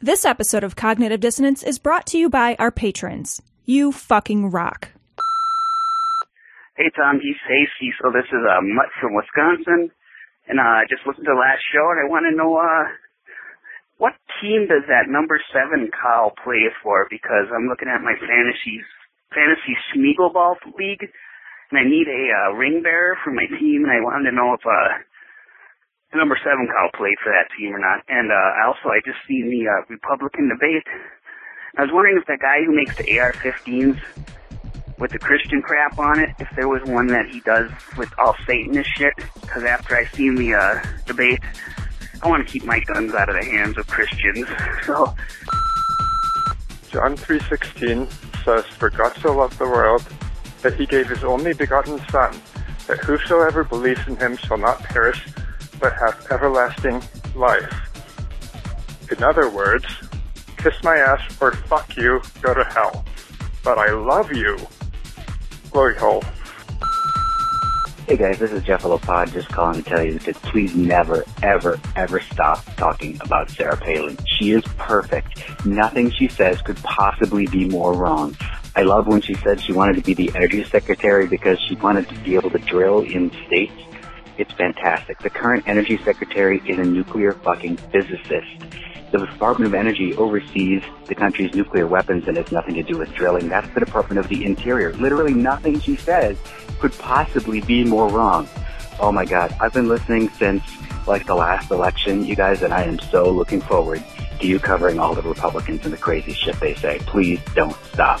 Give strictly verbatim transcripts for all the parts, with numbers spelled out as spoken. This episode of Cognitive Dissonance is brought to you by our patrons. You fucking rock. Hey, Tom, he's Hasty. So this is uh, Mutt from Wisconsin. And I uh, just listened to the last show, and I want to know, uh, what team does that number seven Kyle play for? Because I'm looking at my fantasy, fantasy Smeagol Ball League, and I need a uh, ring bearer for my team, and I wanted to know if uh, number seven Kyle played for that team or not. And uh, also, I just seen the uh, Republican debate. I was wondering if that guy who makes the A R fifteens with the Christian crap on it, if there was one that he does with all Satanist shit, because after I seen the uh, debate, I want to keep my guns out of the hands of Christians, so. John three sixteen says, "For God so loved the world, that he gave his only begotten Son, that whosoever believes in him shall not perish, but have everlasting life." In other words, kiss my ass or fuck you, go to hell. But I love you. Glory hole. Hey guys, this is Jeffalopod just calling to tell you to please never, ever, ever stop talking about Sarah Palin. She is perfect. Nothing she says could possibly be more wrong. I love when she said she wanted to be the energy secretary because she wanted to be able to drill in states. It's fantastic. The current energy secretary is a nuclear fucking physicist. The Department of Energy oversees the country's nuclear weapons and has nothing to do with drilling. That's the Department of the Interior. Literally nothing she says could possibly be more wrong. Oh my God. I've been listening since like the last election, you guys, and I am so looking forward to you covering all the Republicans and the crazy shit they say. Please don't stop.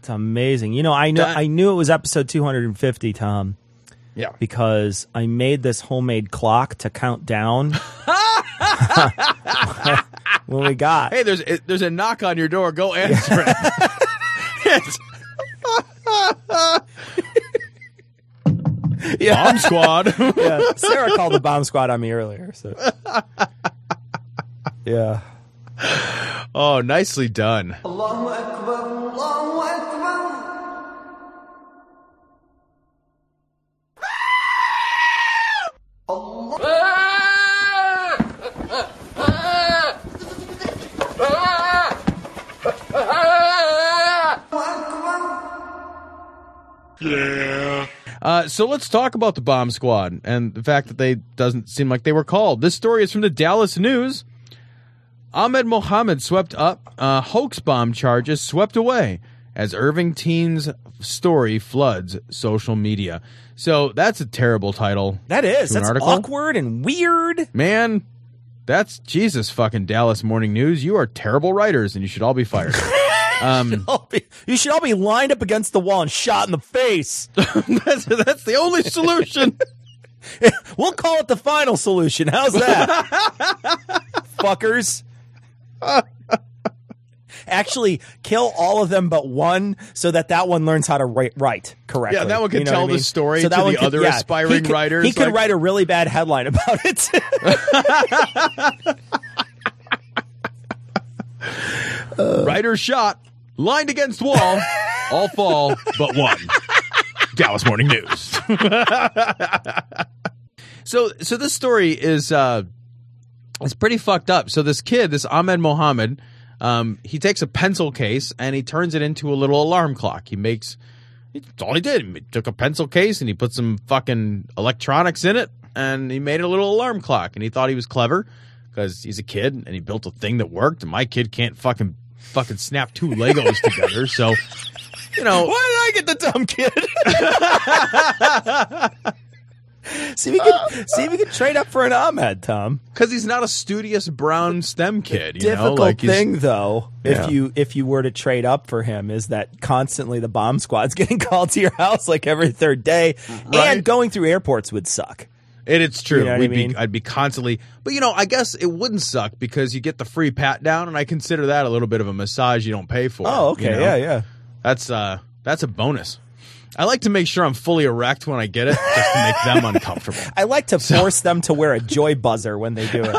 It's amazing. You know, I know, I knew it was episode two hundred fifty, Tom. Yeah. Because I made this homemade clock to count down when we got. Hey, there's there's a knock on your door. Go answer it. Yeah. Bomb squad. Yeah. Sarah called the bomb squad on me earlier. So. Yeah. Oh, nicely done. Allahu Akbar, Allahu Akbar. Yeah. Uh, so let's talk about the bomb squad and the fact that they doesn't seem like they were called. This story is from the Dallas News. Ahmed Mohammed swept up, uh, hoax bomb charges swept away as Irving teen's story floods social media. So that's a terrible title. That is. That's article. Awkward and weird. Man, that's Jesus fucking Dallas Morning News. You are terrible writers and you should all be fired. Um, you, should all be, you should all be lined up against the wall and shot in the face. that's, that's the only solution. We'll call it the final solution. How's that? Fuckers. Actually, kill all of them but one, so that that one learns how to write, write correctly. Yeah, that one could you know tell I mean? the story so to the could, other yeah, aspiring he writers. Could, he like... could write a really bad headline about it. uh, Writer shot, lined against wall, all fall but one. Dallas Morning News. so, so this story is uh, it's pretty fucked up. So this kid, this Ahmed Mohammed. Um, he takes a pencil case and he turns it into a little alarm clock. He makes, that's all he did. He took a pencil case and he put some fucking electronics in it and he made a little alarm clock, and he thought he was clever because he's a kid, and he built a thing that worked, and my kid can't fucking fucking snap two Legos together, so, you know. Why did I get the dumb kid? See if we could, see if we could trade up for an Ahmed, Tom. Because he's not a studious brown STEM kid. The you difficult know? Like thing, though, yeah. if you if you were to trade up for him, is that constantly the bomb squad's getting called to your house like every third day, right. and going through airports would suck. It, it's true. You know We'd I mean? be, I'd be constantly, but you know, I guess it wouldn't suck because you get the free pat down, and I consider that a little bit of a massage you don't pay for. Oh, okay, you know? yeah, yeah. That's uh, that's a bonus. I like to make sure I'm fully erect when I get it, just to make them uncomfortable. I like to so. force them to wear a joy buzzer when they do it.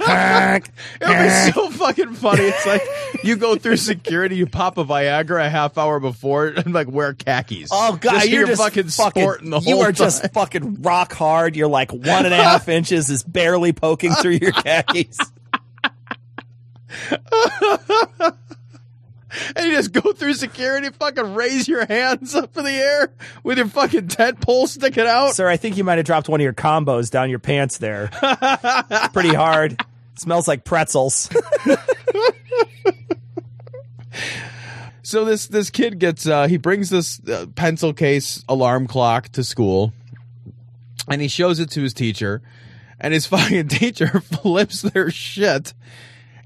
It would be so fucking funny. It's like you go through security, you pop a Viagra a half hour before, and like wear khakis. Oh god, just you're, you're just fucking sporting the whole You are time. Just fucking rock hard. You're like one and a half inches is barely poking through your khakis. And you just go through security, fucking raise your hands up in the air with your fucking tent pole sticking out. Sir, I think you might have dropped one of your combos down your pants there. It's pretty hard. It smells like pretzels. So this this kid gets, uh, he brings this uh, pencil case alarm clock to school, and he shows it to his teacher, and his fucking teacher flips their shit.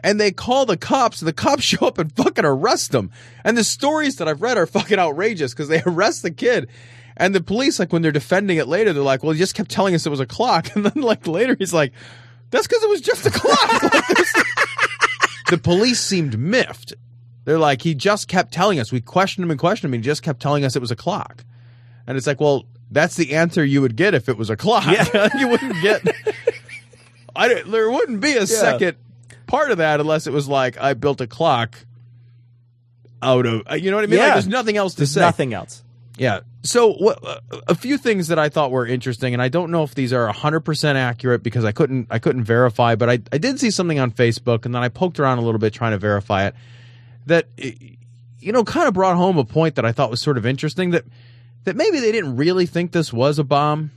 And they call the cops, and the cops show up and fucking arrest them. And the stories that I've read are fucking outrageous because they arrest the kid. And the police, like, when they're defending it later, they're like, well, he just kept telling us it was a clock. And then, like, later he's like, that's because it was just a clock. Like, the police seemed miffed. They're like, he just kept telling us. We questioned him and questioned him, and he just kept telling us it was a clock. And it's like, well, that's the answer you would get if it was a clock. Yeah. You wouldn't get – I there wouldn't be a yeah. second – part of that, unless it was like I built a clock out of, you know what I mean? Yeah. Like, there's nothing else to there's say. Nothing else. Yeah. So what, uh, a few things that I thought were interesting, and I don't know if these are one hundred percent accurate because I couldn't I couldn't verify, but I, I did see something on Facebook, and then I poked around a little bit trying to verify it, that, you know, kind of brought home a point that I thought was sort of interesting, that that maybe they didn't really think this was a bomb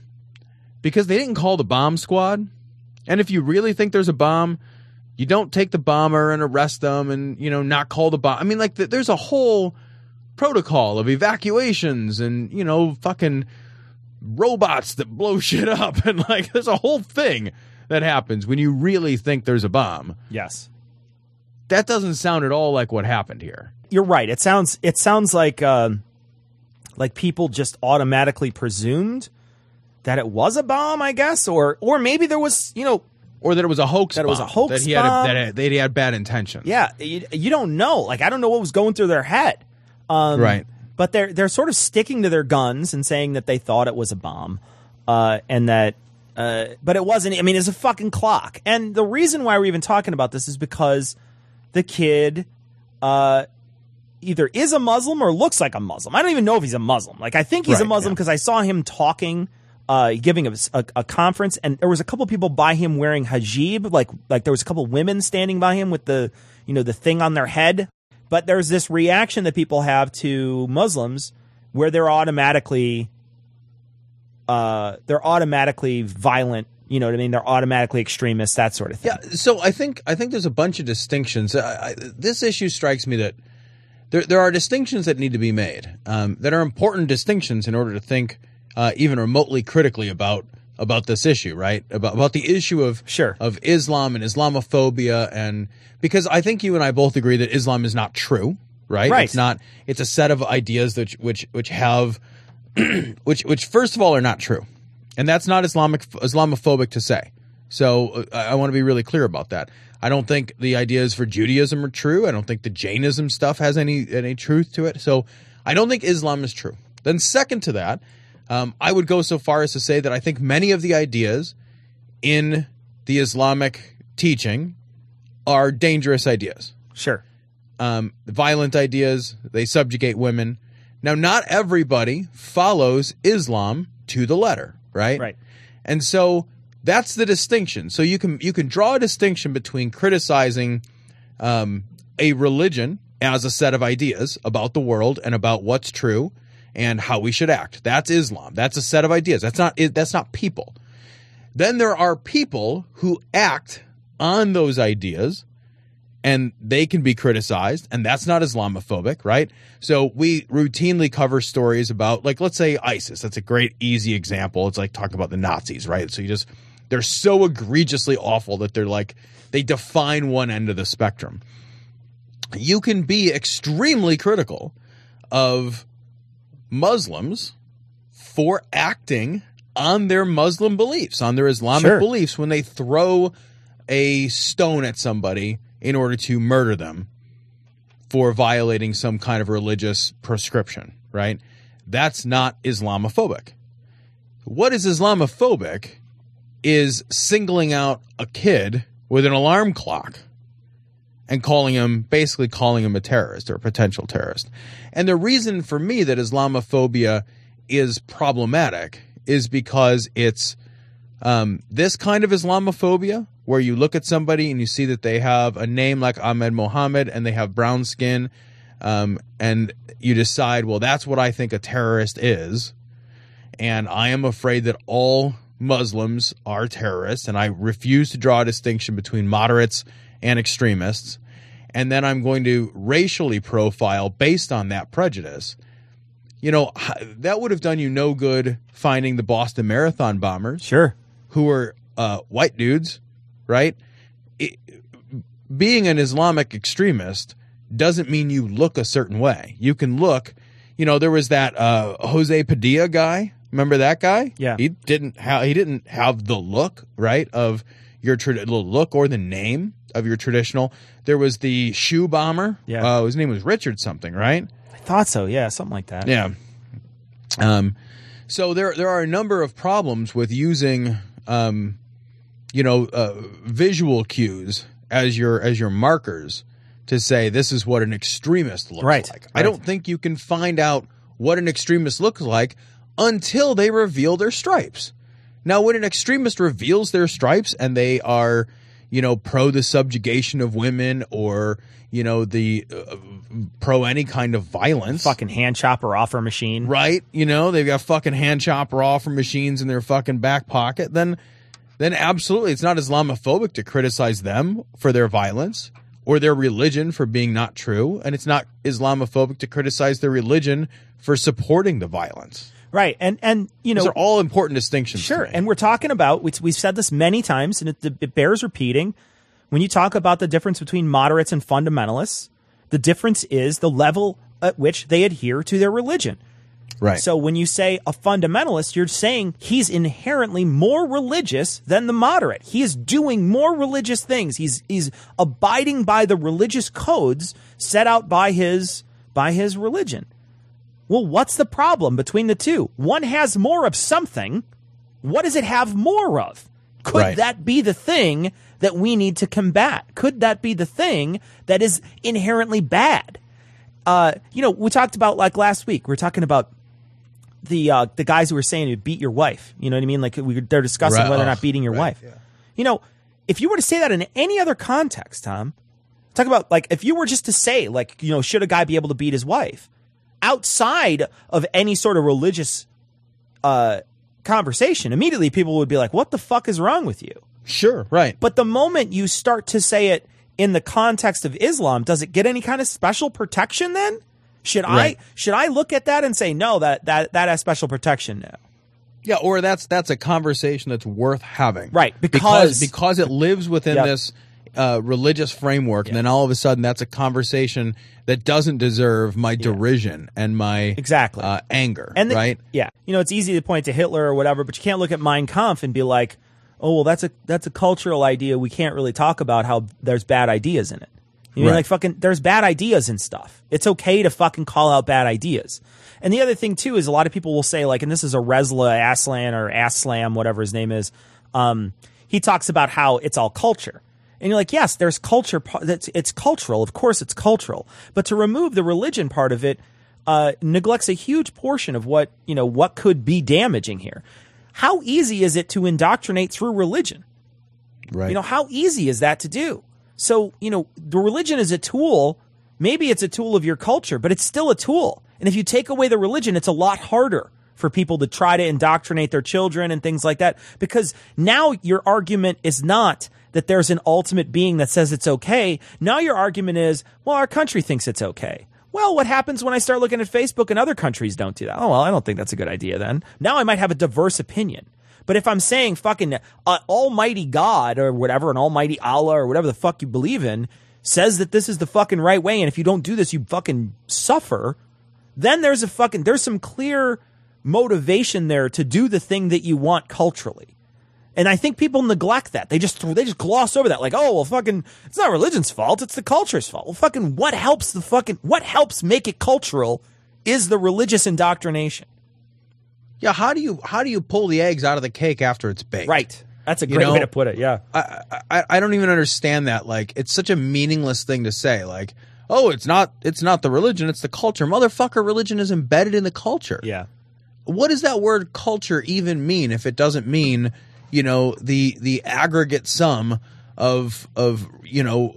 because they didn't call the bomb squad. And if you really think there's a bomb, you don't take the bomber and arrest them and, you know, not call the bomb. I mean, like, the, there's a whole protocol of evacuations and, you know, fucking robots that blow shit up. And, like, there's a whole thing that happens when you really think there's a bomb. Yes. That doesn't sound at all like what happened here. You're right. It sounds it sounds like, um, like people just automatically presumed that it was a bomb, I guess. Or, or maybe there was, you know... Or that it was a hoax. That bomb, it was a hoax. That he had a, that they had bad intentions. Yeah, you, you don't know. Like, I don't know what was going through their head. Um, right. But they're they're sort of sticking to their guns and saying that they thought it was a bomb, uh, and that, uh, but it wasn't. I mean, it's a fucking clock. And the reason why we're even talking about this is because the kid uh, either is a Muslim or looks like a Muslim. I don't even know if he's a Muslim. Like, I think he's right, a Muslim because yeah. I saw him talking. Uh, giving a, a, a conference, and there was a couple people by him wearing hijab, like like there was a couple women standing by him with the you know the thing on their head. But there's this reaction that people have to Muslims where they're automatically uh, they're automatically violent. You know what I mean? They're automatically extremists, that sort of thing. Yeah. So I think I think there's a bunch of distinctions. I, I, this issue strikes me that there there are distinctions that need to be made, um, that are important distinctions in order to think. Uh, even remotely critically about about this issue, right? About about the issue of sure. of Islam and Islamophobia, and because I think you and I both agree that Islam is not true, right? Right. It's not. It's a set of ideas that which which have which which first of all are not true, and that's not Islamic Islamophobic to say. So uh, I want to be really clear about that. I don't think the ideas for Judaism are true. I don't think the Jainism stuff has any any truth to it. So I don't think Islam is true. Then second to that. Um, I would go so far as to say that I think many of the ideas in the Islamic teaching are dangerous ideas. Sure. Um, violent ideas, they subjugate women. Now, not everybody follows Islam to the letter, right? Right. And so that's the distinction. So you can you can draw a distinction between criticizing um, a religion as a set of ideas about the world and about what's true and how we should act. That's Islam. That's a set of ideas. That's not, that's not people. Then there are people who act on those ideas, and they can be criticized, and that's not Islamophobic, right? So we routinely cover stories about, like, let's say ISIS. That's a great, easy example. It's like talking about the Nazis, right? So you just, they're so egregiously awful that they're like, they define one end of the spectrum. You can be extremely critical of Muslims for acting on their Muslim beliefs, on their Islamic sure. beliefs, when they throw a stone at somebody in order to murder them for violating some kind of religious prescription, right? That's not Islamophobic. What is Islamophobic is singling out a kid with an alarm clock and calling him, basically calling him a terrorist or a potential terrorist. And the reason for me that Islamophobia is problematic is because it's um, this kind of Islamophobia, where you look at somebody and you see that they have a name like Ahmed Mohammed and they have brown skin, um, and you decide, well, that's what I think a terrorist is, and I am afraid that all Muslims are terrorists, and I refuse to draw a distinction between moderates and extremists, and then I'm going to racially profile based on that prejudice. You know, that would have done you no good finding the Boston Marathon bombers, sure, who were uh, white dudes. Right? It, being an Islamic extremist doesn't mean you look a certain way. You can look, you know, there was that uh, Jose Padilla guy. Remember that guy? Yeah. He didn't have, he didn't have the look, right, of your traditional look or the name of your traditional. There was the shoe bomber. Yeah. Uh, his name was Richard something, right? I thought so. Yeah. Something like that. Yeah. Um, so there, there are a number of problems with using, um, you know, uh, visual cues as your as your markers to say this is what an extremist looks right, like. Right. I don't think you can find out what an extremist looks like until they reveal their stripes. Now, when an extremist reveals their stripes and they are, you know, pro the subjugation of women or, you know, the uh, pro any kind of violence. Fucking hand chopper offer machine. Right. You know, they've got fucking hand chopper offer machines in their fucking back pocket. Then. Then absolutely, it's not Islamophobic to criticize them for their violence or their religion for being not true, and it's not Islamophobic to criticize their religion for supporting the violence. Right, and and you know, those are all important distinctions. Sure, and we're talking about, we've said this many times, and it, it bears repeating. When you talk about the difference between moderates and fundamentalists, the difference is the level at which they adhere to their religion. Right. So when you say a fundamentalist, you're saying he's inherently more religious than the moderate. He is doing more religious things. He's he's abiding by the religious codes set out by his by his religion. Well, what's the problem between the two? One has more of something. What does it have more of? Could right. that be the thing that we need to combat? Could that be the thing that is inherently bad? Uh, you know, we talked about, like, last week, we were talking about the uh, the guys who were saying to beat your wife. You know what I mean? Like, we they're discussing right. whether or not beating your right. wife. Yeah. You know, if you were to say that in any other context, Tom, talk about, like, if you were just to say, like, you know, should a guy be able to beat his wife outside of any sort of religious uh, conversation, immediately people would be like, what the fuck is wrong with you? Sure. Right. But the moment you start to say it in the context of Islam, does it get any kind of special protection then? Should right. I should I look at that and say, no, that, that, that has special protection now? Yeah, or that's that's a conversation that's worth having. Right, because... Because, because it lives within yep. this uh, religious framework, yep. and then all of a sudden that's a conversation that doesn't deserve my derision yeah. and my exactly. uh, anger, and the, right? Yeah. You know, it's easy to point to Hitler or whatever, but you can't look at Mein Kampf and be like, oh, well, that's a that's a cultural idea. We can't really talk about how there's bad ideas in it. You know, right. like fucking there's bad ideas and stuff. It's okay to fucking call out bad ideas. And the other thing, too, is a lot of people will say, like, and this is a Resla Aslan or Aslam, whatever his name is. Um, he talks about how it's all culture. And you're like, yes, there's culture. That's It's cultural. Of course, it's cultural. But to remove the religion part of it uh, neglects a huge portion of what, you know, what could be damaging here. How easy is it to indoctrinate through religion? Right. You know, how easy is that to do? So, you know, the religion is a tool. Maybe it's a tool of your culture, but it's still a tool. And if you take away the religion, it's a lot harder for people to try to indoctrinate their children and things like that, because now your argument is not that there's an ultimate being that says it's okay. Now your argument is, well, our country thinks it's okay. Well, what happens when I start looking at Facebook and other countries don't do that? Oh, well, I don't think that's a good idea then. Now I might have a diverse opinion. But if I'm saying fucking uh, almighty God or whatever, an almighty Allah or whatever the fuck you believe in, says that this is the fucking right way, and if you don't do this, you fucking suffer, then there's a fucking, there's some clear motivation there to do the thing that you want culturally. And I think people neglect that. They just they just gloss over that, like, oh, well, fucking, it's not religion's fault, it's the culture's fault. Well, fucking, what helps the fucking, what helps make it cultural is the religious indoctrination. Yeah, how do you how do you pull the eggs out of the cake after it's baked? Right, that's a great you know, way to put it. Yeah, I, I I don't even understand that. Like, it's such a meaningless thing to say. Like, oh, it's not it's not the religion, it's the culture, motherfucker. Religion is embedded in the culture. Yeah, what does that word culture even mean if it doesn't mean, you know, the the aggregate sum of of you know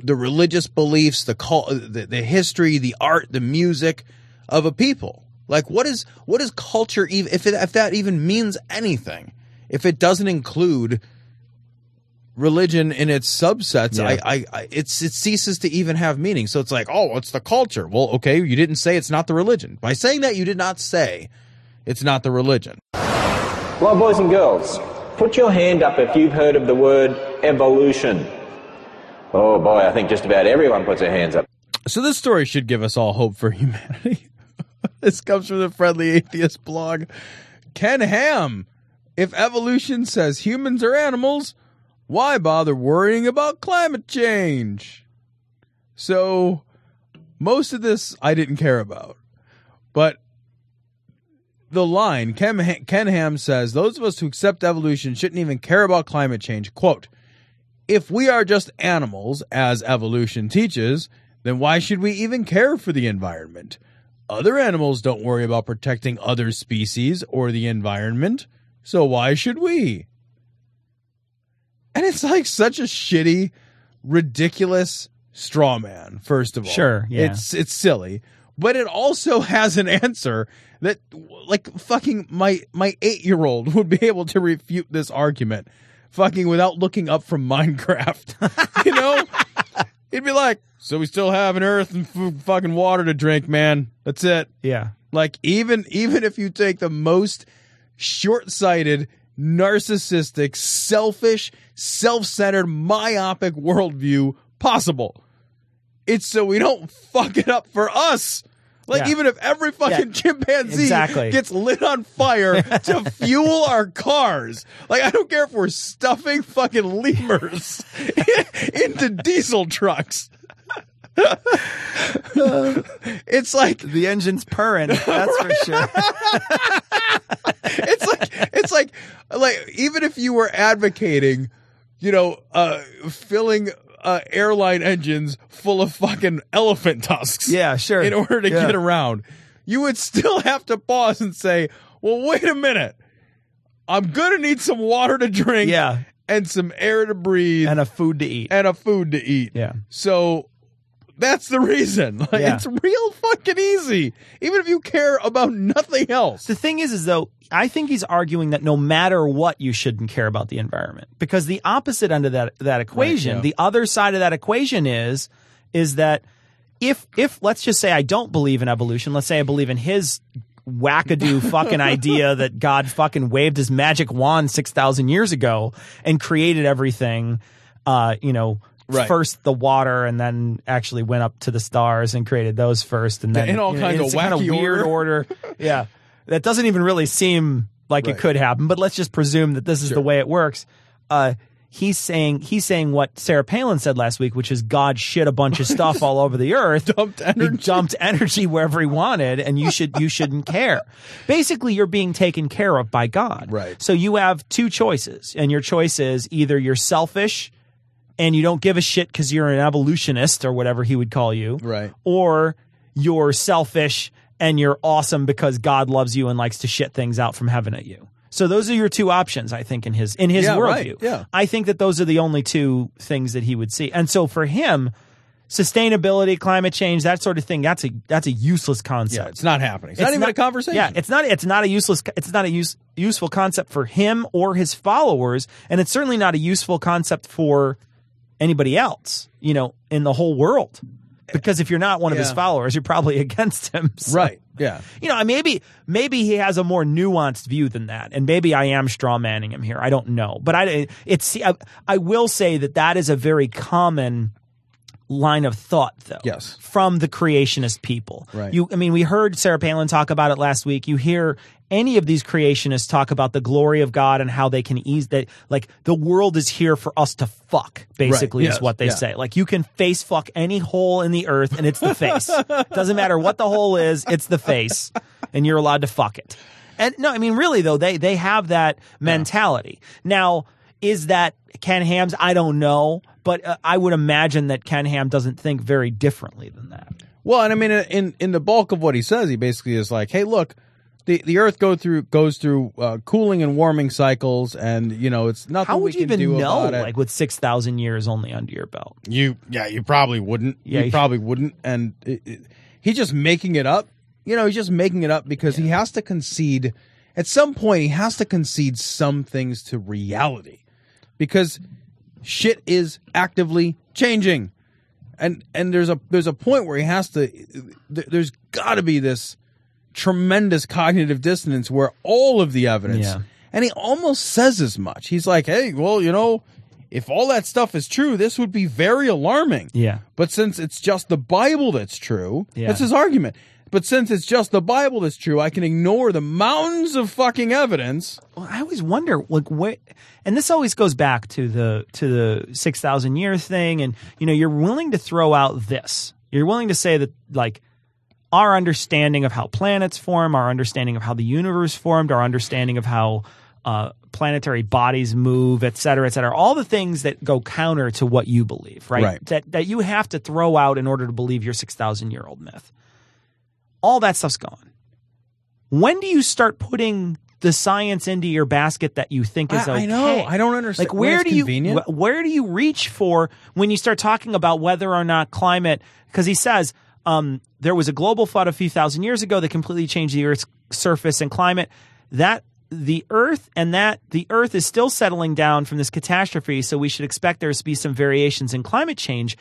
the religious beliefs, the cult, the, the history, the art, the music of a people. Like, what is what is culture even if it, if that even means anything, if it doesn't include religion in its subsets? Yeah. I, I, I it's it ceases to even have meaning. So it's like, oh, it's the culture. Well, okay, you didn't say it's not the religion. By saying that, you did not say it's not the religion. Well, boys and girls, put your hand up if you've heard of the word evolution. Oh boy, I think just about everyone puts their hands up. So this story should give us all hope for humanity. This comes from the Friendly Atheist blog. Ken Ham. If evolution says humans are animals, why bother worrying about climate change? So most of this I didn't care about. But the line, Ken Ham says, those of us who accept evolution shouldn't even care about climate change. Quote, if we are just animals, as evolution teaches, then why should we even care for the environment? Other animals don't worry about protecting other species or the environment, so why should we? And it's like such a shitty, ridiculous straw man, first of all. Sure, yeah. It's, it's silly, but it also has an answer that, like, fucking my, my eight-year-old would be able to refute this argument fucking without looking up from Minecraft, you know? He'd be like, so we still have an earth and f- fucking water to drink, man. That's it. Yeah. Like, even even if you take the most short-sighted, narcissistic, selfish, self-centered, myopic worldview possible, it's so we don't fuck it up for us. Like, yeah. Even if every fucking yeah. chimpanzee exactly. gets lit on fire to fuel our cars. Like, I don't care if we're stuffing fucking lemurs into diesel trucks. It's like the engine's purring, that's for sure. It's like it's like like even if you were advocating, you know, uh, filling Uh, airline engines full of fucking elephant tusks. Yeah, sure. In order to yeah. get around, you would still have to pause and say, well, wait a minute. I'm going to need some water to drink yeah. and some air to breathe. And a food to eat. And a food to eat. Yeah. So that's the reason. Like, yeah. It's real fucking easy. Even if you care about nothing else. The thing is, is though, I think he's arguing that no matter what, you shouldn't care about the environment, because the opposite end of that, that equation, right, yeah. the other side of that equation is, is that if, if let's just say I don't believe in evolution, let's say I believe in his wackadoo fucking idea that God fucking waved his magic wand six thousand years ago and created everything, uh, you know, right. First the water, and then actually went up to the stars and created those first, and then in all you know, kinds of wacky kind of weird order. order. Yeah, that doesn't even really seem like right. it could happen, but let's just presume that this is sure. the way it works. Uh, he's saying he's saying what Sarah Palin said last week, which is God shit a bunch of stuff all over the earth, dumped energy. He dumped energy wherever he wanted, and you should you shouldn't care. Basically, you're being taken care of by God. Right. So you have two choices, and your choice is either you're selfish and you don't give a shit because you're an evolutionist or whatever he would call you. Right. Or you're selfish and you're awesome because God loves you and likes to shit things out from heaven at you. So those are your two options, I think, in his in his yeah, worldview. Right. Yeah. I think that those are the only two things that he would see. And so for him, sustainability, climate change, that sort of thing, that's a that's a useless concept. Yeah, it's not happening. It's, it's not even not, a conversation. Yeah, it's not it's not a useless it's not a use, useful concept for him or his followers, and it's certainly not a useful concept for anybody else, you know, in the whole world. Because if you're not one yeah. of his followers, you're probably against him. So. Right. Yeah. You know, maybe maybe he has a more nuanced view than that, and maybe I am strawmanning him here. I don't know, but I it's I, I will say that that is a very common line of thought, though. Yes. From the creationist people. Right. You, I mean, we heard Sarah Palin talk about it last week. You hear any of these creationists talk about the glory of God and how they can ease that, like the world is here for us to fuck, basically, right. yes. is what they yeah. say. Like you can face fuck any hole in the earth and it's the face. Doesn't matter what the hole is, it's the face, and you're allowed to fuck it. And no, I mean, really though, they they have that mentality. Yeah. Now, is that Ken Ham's? I don't know, but uh, I would imagine that Ken Ham doesn't think very differently than that. Well, and I mean, in in the bulk of what he says, he basically is like, hey, look. The the Earth go through goes through uh, cooling and warming cycles, and you know it's nothing. How would we you can even do know? About it. Like with six thousand years only under your belt, you yeah, you probably wouldn't. Yeah, you he, probably wouldn't. And it, it, he's just making it up. You know, he's just making it up because yeah. he has to concede at some point. He has to concede some things to reality because shit is actively changing, and and there's a there's a point where he has to. There's got to be this tremendous cognitive dissonance where all of the evidence yeah. and he almost says as much. He's like, hey, well, you know, if all that stuff is true, this would be very alarming. Yeah. But since it's just the Bible that's true, yeah. that's his argument. But since it's just the Bible that's true, I can ignore the mountains of fucking evidence. Well, I always wonder, like, what, and this always goes back to the to the six thousand year thing, and you know, you're willing to throw out this. You're willing to say that like our understanding of how planets form, our understanding of how the universe formed, our understanding of how uh, planetary bodies move, et cetera, et cetera. All the things that go counter to what you believe, right? right. That that you have to throw out in order to believe your six thousand year old myth. All that stuff's gone. When do you start putting the science into your basket that you think is I, okay? I know. I don't understand. Like, where do you, where do you reach for when you start talking about whether or not climate – because he says – Um, there was a global flood a few thousand years ago that completely changed the Earth's surface and climate. That the Earth and that the Earth is still settling down from this catastrophe, so we should expect there to be some variations in climate change.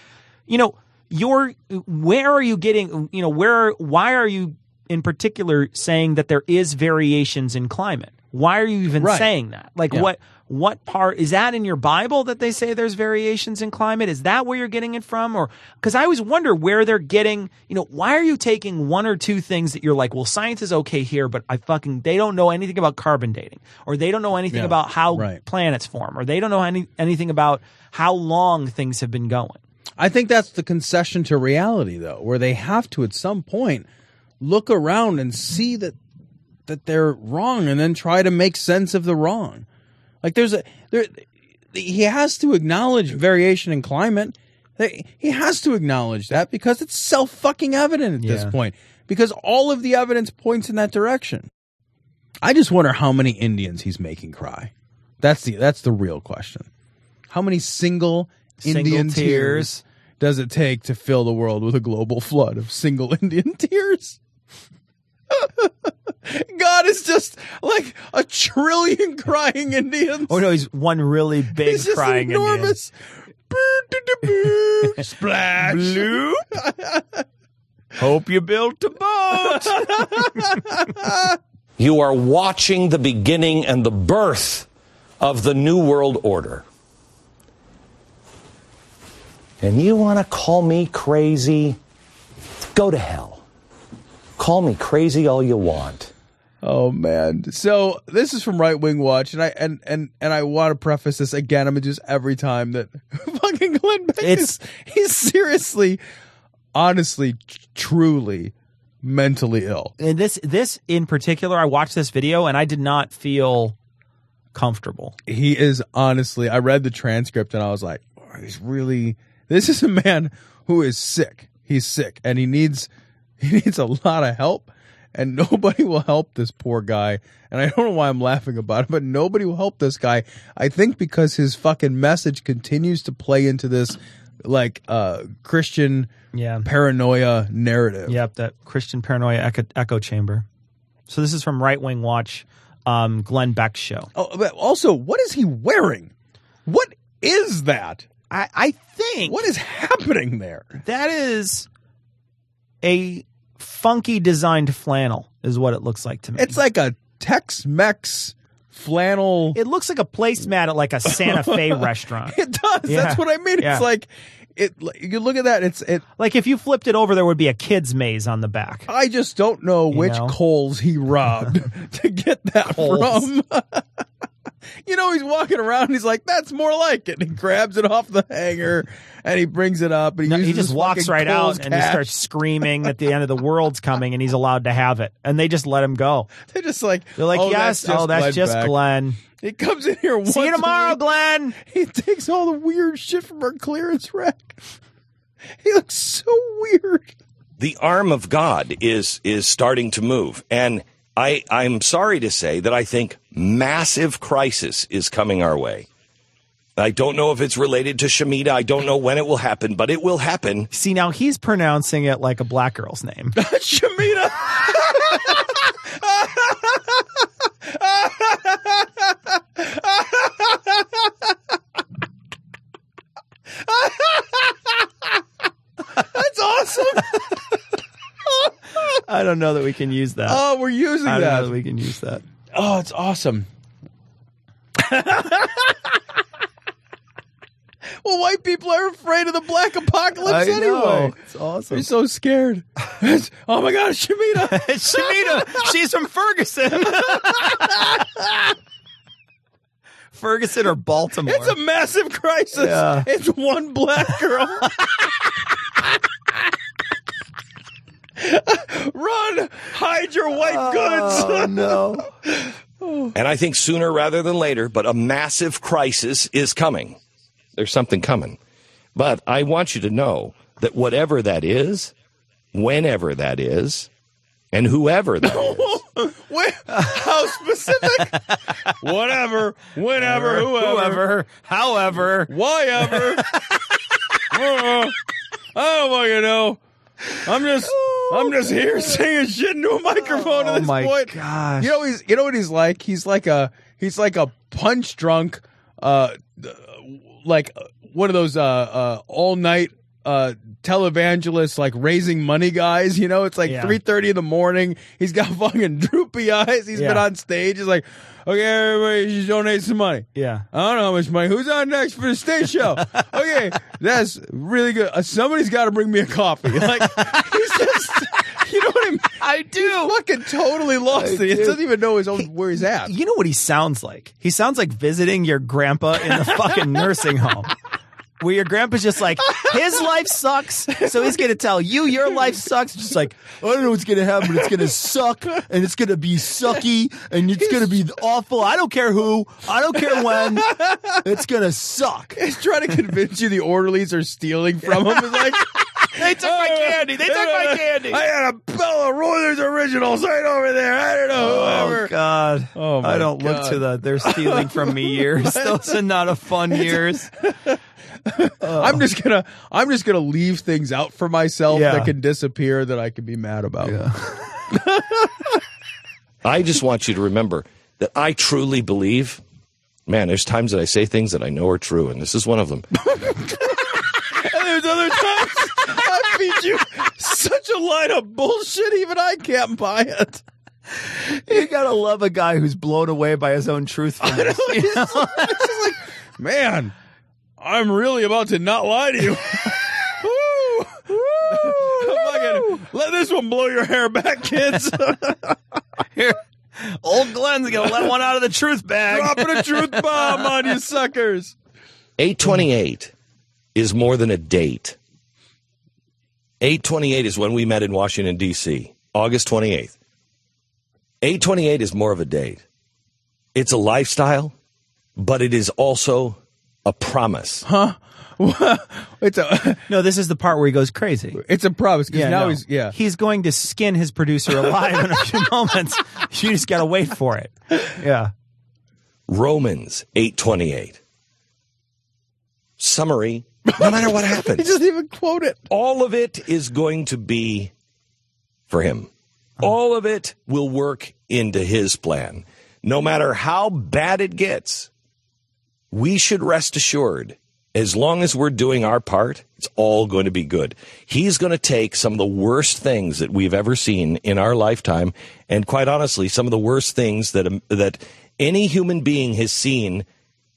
You know, you're where are you getting? You know, where? Why are you in particular saying that there is variations in climate? Why are you even right. saying that? Like yeah. what? What part is that in your Bible that they say there's variations in climate? Is that where you're getting it from? Or because I always wonder where they're getting, you know, why are you taking one or two things that you're like, well, science is okay here, but I fucking they don't know anything about carbon dating, or they don't know anything yeah, about how right. planets form, or they don't know any, anything about how long things have been going. I think that's the concession to reality, though, where they have to at some point look around and see that that they're wrong and then try to make sense of the wrong. Like there's a there, he has to acknowledge variation in climate. He has to acknowledge that because it's self fucking evident at yeah. this point. Because all of the evidence points in that direction. I just wonder how many Indians he's making cry. That's the that's the real question. How many single, single Indian tears does it take to fill the world with a global flood of single Indian tears? God is just like a trillion crying Indians. Oh no, he's one really big he's just crying enormous. Indian. Splash. Bloop. Hope you built a boat. You are watching the beginning and the birth of the New World Order. And you want to call me crazy? Go to hell. Call me crazy all you want. Oh man! So this is from Right Wing Watch, and I and and and I want to preface this again. I'm gonna do this every time that fucking Glenn Beck is. He's seriously, honestly, truly, mentally ill. And this this in particular, I watched this video and I did not feel comfortable. He is honestly. I read the transcript and I was like, oh, he's really. This is a man who is sick. He's sick and he needs. He needs a lot of help, and nobody will help this poor guy. And I don't know why I'm laughing about it, but nobody will help this guy. I think because his fucking message continues to play into this like uh, Christian yeah. paranoia narrative. Yep, that Christian paranoia echo, echo chamber. So this is from Right Wing Watch, um, Glenn Beck's show. Oh, but also, what is he wearing? What is that? I, I think... What is happening there? That is a funky designed flannel is what it looks like to me. It's like a Tex-Mex flannel. It looks like a placemat at like a Santa Fe restaurant. It does. Yeah. That's what I mean. Yeah. It's like... It, you look at that, it's it, like if you flipped it over, there would be a kid's maze on the back. I just don't know you which know? Kohl's he robbed to get that Kohl's. From. You know, he's walking around, and he's like, that's more like it. And he grabs it off the hanger, and he brings it up. And he, no, he just walks right Kohl's out, cash. And he starts screaming that the end of the world's coming, and he's allowed to have it. And they just let him go. They're just like, They're like, oh, yes, that's oh, that's just Glenn. He comes in here once. See you tomorrow, Glenn. He takes all the weird shit from our clearance rack. He looks so weird. The arm of God is is starting to move. And I, I'm sorry to say that I think massive crisis is coming our way. I don't know if it's related to Shemitah. I don't know when it will happen, but it will happen. See, now he's pronouncing it like a black girl's name. Shemitah. That's awesome. I don't know that we can use that. Oh, we're using I don't that. Know that we can use that. Oh, it's awesome. Well, white people are afraid of the black apocalypse I anyway. Know. It's awesome. You're so scared. It's, oh my God, it's Shemitah. It's Shemitah. She's from Ferguson. Ferguson or Baltimore. It's a massive crisis. Yeah. It's one black girl. Run, hide your white oh, goods. No. Oh. And I think sooner rather than later, but a massive crisis is coming. There's something coming. But I want you to know that whatever that is, whenever that is, and whoever that is. How specific? Whatever, whenever, whoever, whoever, however, why ever. I don't fucking know. I'm just I'm just here saying shit into a microphone oh, at this my point. Gosh. You know he's you know what he's like? He's like a he's like a punch drunk uh like one of those uh, uh all night uh televangelists like raising money guys, you know? It's like yeah. three thirty in the morning. He's got fucking droopy eyes. He's yeah. been on stage. He's like, okay, everybody should donate some money. Yeah. I don't know how much money. Who's on next for the stage show? Okay, that's really good. Uh, somebody's got to bring me a coffee. Like, he's just, you know what I mean? I do. He's fucking totally lost it. He doesn't even know his own he, where he's at. You know what he sounds like? He sounds like visiting your grandpa in the fucking nursing home. Where your grandpa's just like, his life sucks, so he's going to tell you your life sucks. Just like, I don't know what's going to happen, but it's going to suck, and it's going to be sucky, and it's going to be awful. I don't care who. I don't care when. It's going to suck. He's trying to convince you the orderlies are stealing from him. It's like, they took my candy. They took my candy. I had a Bella Royler's Originals right over there. I don't know whoever. Oh, God. Oh, my I don't God. Look to the they're stealing from me years. Those are not a fun years. Uh, I'm just gonna I'm just gonna leave things out for myself yeah. that can disappear that I can be mad about. Yeah. I just want you to remember that I truly believe, man, there's times that I say things that I know are true, and this is one of them. And there's other times I feed you such a line of bullshit even I can't buy it. You gotta love a guy who's blown away by his own truthfulness. I know, it's, know? It's just like, man, I'm really about to not lie to you. Woo! Woo! Fucking, let this one blow your hair back, kids. Here, old Glenn's going to let one out of the truth bag. Dropping a truth bomb on you suckers. eight twenty-eight is more than a date. eight twenty-eight is when we met in Washington, D C, August twenty-eighth. eight twenty-eight is more of a date. It's a lifestyle, but it is also... a promise. Huh? It's a, no, this is the part where he goes crazy. It's a promise. Yeah, now no. he's, yeah. he's going to skin his producer alive in a few moments. You just got to wait for it. Yeah. Romans eight twenty-eight. Summary No matter what happens. He doesn't even quote it. All of it is going to be for him. All of it will work into his plan. No matter how bad it gets, we should rest assured, as long as we're doing our part, it's all going to be good. He's going to take some of the worst things that we've ever seen in our lifetime, and quite honestly, some of the worst things that that any human being has seen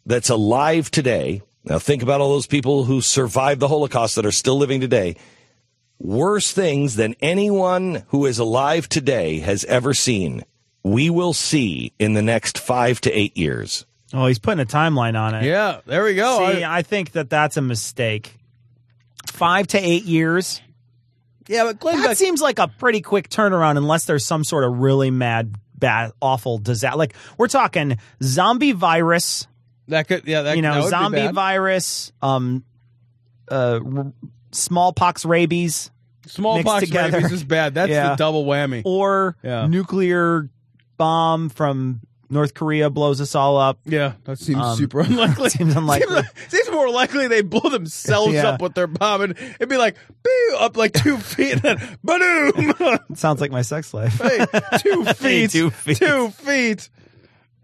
that's alive today. Now think about all those people who survived the Holocaust that are still living today. Worse things than anyone who is alive today has ever seen, we will see in the next five to eight years. Oh, he's putting a timeline on it. Yeah, there we go. See, I, I think that that's a mistake. Five to eight years. Yeah, but Glenn that Beck- seems like a pretty quick turnaround, unless there's some sort of really mad, bad, awful disaster. Like we're talking zombie virus. That could, yeah, that, you know, that would zombie be bad. virus, um, uh. R- Smallpox rabies. Smallpox rabies is bad. That's yeah. the double whammy. Or yeah. nuclear bomb from North Korea blows us all up. Yeah, that seems um, super unlikely. Seems unlikely. Seems, seems more likely they blow themselves yeah. up with their bomb, and it'd be like, boo, up like two feet, and then, ba-doom. Sounds like my sex life. Hey, two feet. Hey, two feet. Two feet.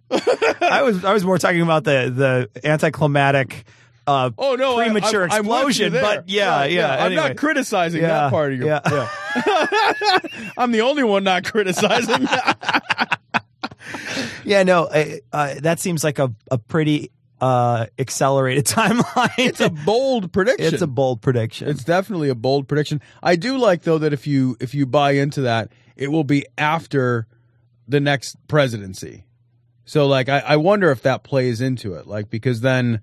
I was I was more talking about the the anticlimactic. Uh, oh no! Premature I, I, explosion, I but yeah, yeah. yeah. yeah. I'm anyway. not criticizing yeah. that part of you. Yeah. Yeah. I'm the only one not criticizing. yeah, no, I, uh, that seems like a a pretty uh, accelerated timeline. It's a bold prediction. It's a bold prediction. It's definitely a bold prediction. I do like though that if you if you buy into that, it will be after the next presidency. So like, I, I wonder if that plays into it, like because then.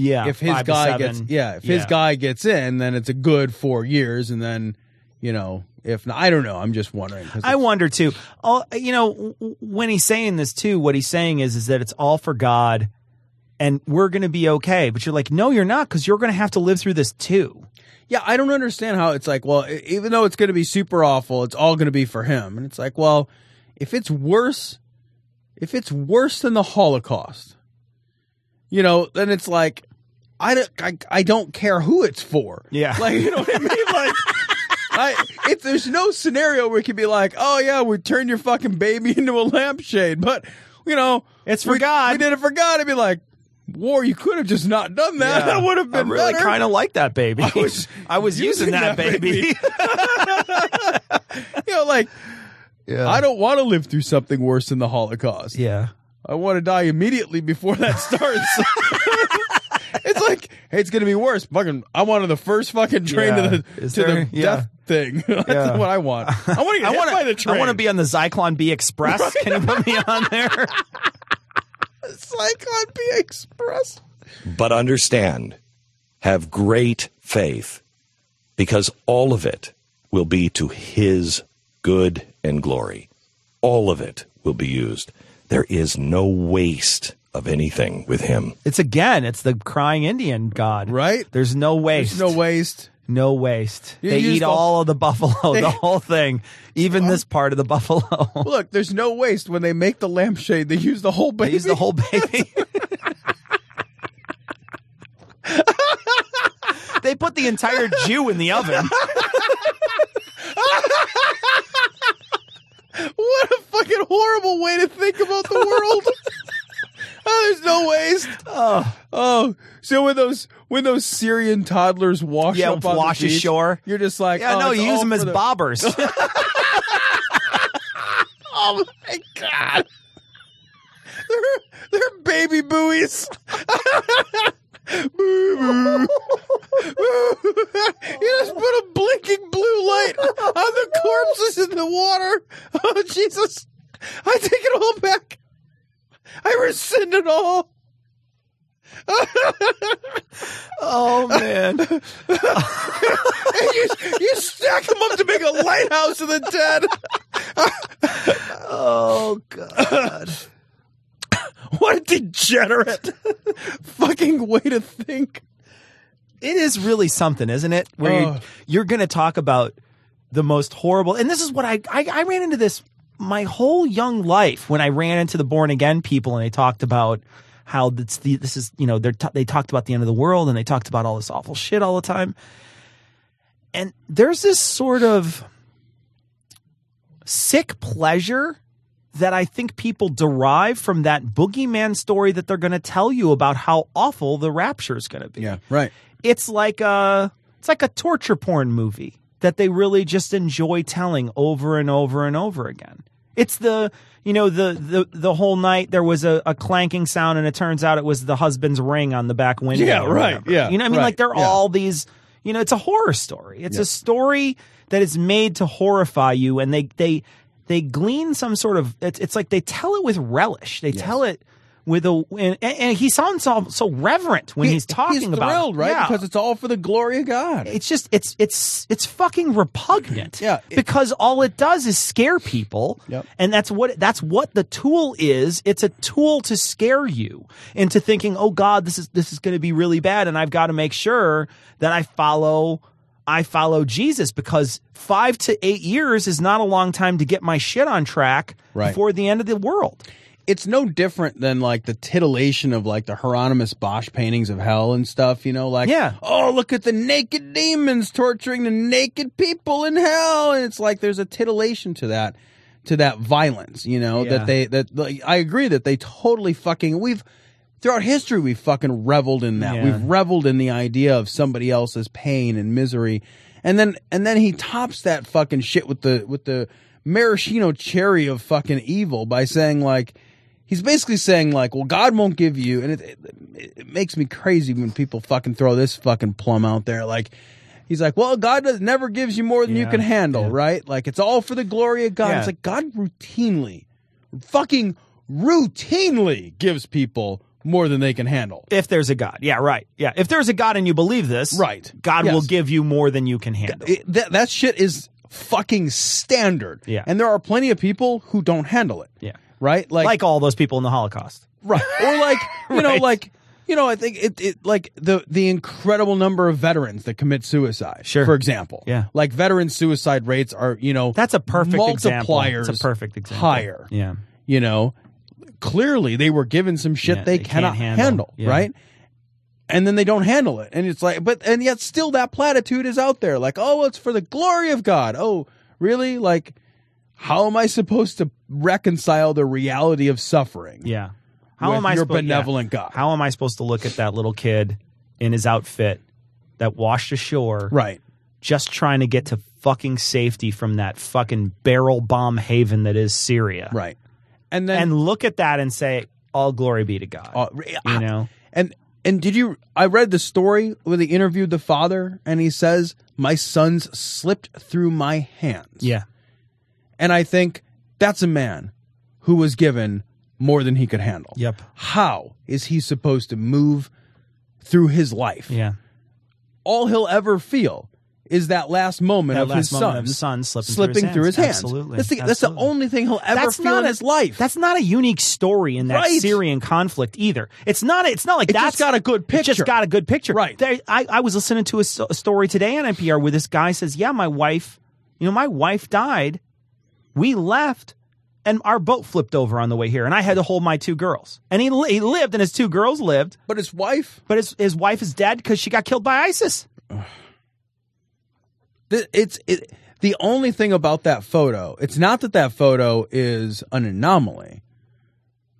Yeah, if his guy gets yeah, if yeah. his guy gets in, then it's a good four years, and then you know if not, I don't know, I'm just wondering. I wonder too. All, you know, when he's saying this too, what he's saying is is that it's all for God, and we're going to be okay. But you're like, no, you're not, because you're going to have to live through this too. Yeah, I don't understand how it's like. Well, even though it's going to be super awful, it's all going to be for him, and it's like, well, if it's worse, if it's worse than the Holocaust, you know, then it's like. I don't, I, I don't care who it's for. Yeah. Like, you know what I mean? Like, I, if there's no scenario where it can be like, oh, yeah, we turned your fucking baby into a lampshade. But, you know. It's for we, God. We did it for God. It'd be like, war, you could have just not done that. Yeah. That would have been I really kind of like that baby. I was, I was using, using that, that baby. baby. You know, like, yeah. I don't want to live through something worse than the Holocaust. Yeah. I want to die immediately before that starts. It's like, hey, it's gonna be worse. Fucking, I'm on the first fucking train yeah. to the Is to there, the yeah. death thing. That's yeah. what I want. I want to get I hit wanna, by the train. I want to be on the Zyklon B Express. Right? Can you put me on there? Zyklon B Express. But understand, have great faith, because all of it will be to His good and glory. All of it will be used. There is no waste of anything with him. It's again, it's the crying Indian God. Right? There's no waste. There's no waste. No waste. You they eat the, all of the buffalo, they, the whole thing, even uh, this part of the buffalo. Look, there's no waste. When they make the lampshade, they use the whole baby. They use the whole baby. They put the entire Jew in the oven. What a fucking horrible way to think about the world. Oh, there's no waste. Oh, oh. So when those when those Syrian toddlers wash yeah, up on wash the beach, ashore, you're just like, yeah, oh, no, you use them as the... bobbers. Oh my God, they're they're baby buoys. Boo, boo. You just put a blinking blue light on the corpses in the water. Oh Jesus, I take it all back. I rescind it all. Oh, man. you, you stack them up to make a lighthouse of the dead. Oh, God. What a degenerate fucking way to think. It is really something, isn't it? Where oh. you're, you're going to talk about the most horrible. And this is what I I, I ran into this. My whole young life, when I ran into the born again people and they talked about how this, this is, you know, they're t- they talked about the end of the world and they talked about all this awful shit all the time. And there's this sort of sick pleasure that I think people derive from that boogeyman story that they're going to tell you about how awful the rapture is going to be. Yeah, right. It's like a it's like a torture porn movie that they really just enjoy telling over and over and over again. It's the, you know, the the, the whole night there was a, a clanking sound and it turns out it was the husband's ring on the back window. Yeah, right. Whatever. Yeah, you know what I mean? Right, like they're yeah. all these, you know, it's a horror story. It's yeah. a story that is made to horrify you, and they they. They glean some sort of, it's, it's like they tell it with relish. They yes. tell it with a, and, and he sounds so, so reverent when he, he's talking he's about thrilled, it. Right? Yeah. Because it's all for the glory of God. It's just, it's, it's, it's fucking repugnant. yeah. It, because all it does is scare people. Yep. And that's what, that's what the tool is. It's a tool to scare you into thinking, oh God, this is, this is going to be really bad. And I've got to make sure that I follow I follow Jesus, because five to eight years is not a long time to get my shit on track right. before the end of the world. It's no different than like the titillation of like the Hieronymus Bosch paintings of hell and stuff, you know, like, yeah. oh, look at the naked demons torturing the naked people in hell. And it's like there's a titillation to that, to that violence, you know, yeah. that they, that like, I agree that they totally fucking, we've, throughout history, we've fucking reveled in that. Yeah. We've reveled in the idea of somebody else's pain and misery. And then and then he tops that fucking shit with the with the maraschino cherry of fucking evil by saying, like, he's basically saying, like, well, God won't give you, and it, it, it makes me crazy when people fucking throw this fucking plum out there, like, he's like, well, God does, never gives you more than yeah. you can handle, yeah. right? Like, it's all for the glory of God. Yeah. It's like, God routinely, fucking routinely gives people more than they can handle. If there's a God. Yeah, right. Yeah. If there's a God and you believe this, right. God yes. will give you more than you can handle. It, that, that shit is fucking standard. Yeah. And there are plenty of people who don't handle it. Yeah. Right? Like, like all those people in the Holocaust. Right. Or like, you right. know, like, you know, I think it, it like the, the incredible number of veterans that commit suicide, sure. for example. Yeah. Like veteran suicide rates are, you know, that's a perfect example. That's a perfect example. Higher. Yeah. You know? Clearly, they were given some shit yeah, they, they cannot handle, handle yeah. right? And then they don't handle it. And it's like, but, and yet still that platitude is out there. Like, oh, it's for the glory of God. Oh, really? Like, how am I supposed to reconcile the reality of suffering? Yeah. How with am I your spo- benevolent yeah. God? How am I supposed to look at that little kid in his outfit that washed ashore? Right. Just trying to get to fucking safety from that fucking barrel bomb haven that is Syria. Right. And then, and look at that and say, all glory be to God, all, you know? And, and did you, I read the story where they interviewed the father and he says, my sons slipped through my hands. Yeah. And I think that's a man who was given more than he could handle. Yep. How is he supposed to move through his life? Yeah. All he'll ever feel is that last moment, that of, last his moment of his son slipping, slipping through his hands. Through his hands. Absolutely. That's the, Absolutely. That's the only thing he'll ever that's feel not in a, his life. That's not a unique story in that right. Syrian conflict either. It's not It's not like it that's... It just got a good picture. It just got a good picture. Right. There, I, I was listening to a, a story today on N P R where this guy says, yeah, my wife, you know, my wife died. We left and our boat flipped over on the way here and I had to hold my two girls. And he, he lived and his two girls lived. But his wife? But his, his wife is dead because she got killed by ISIS. It's it, the only thing about that photo. It's not that that photo is an anomaly.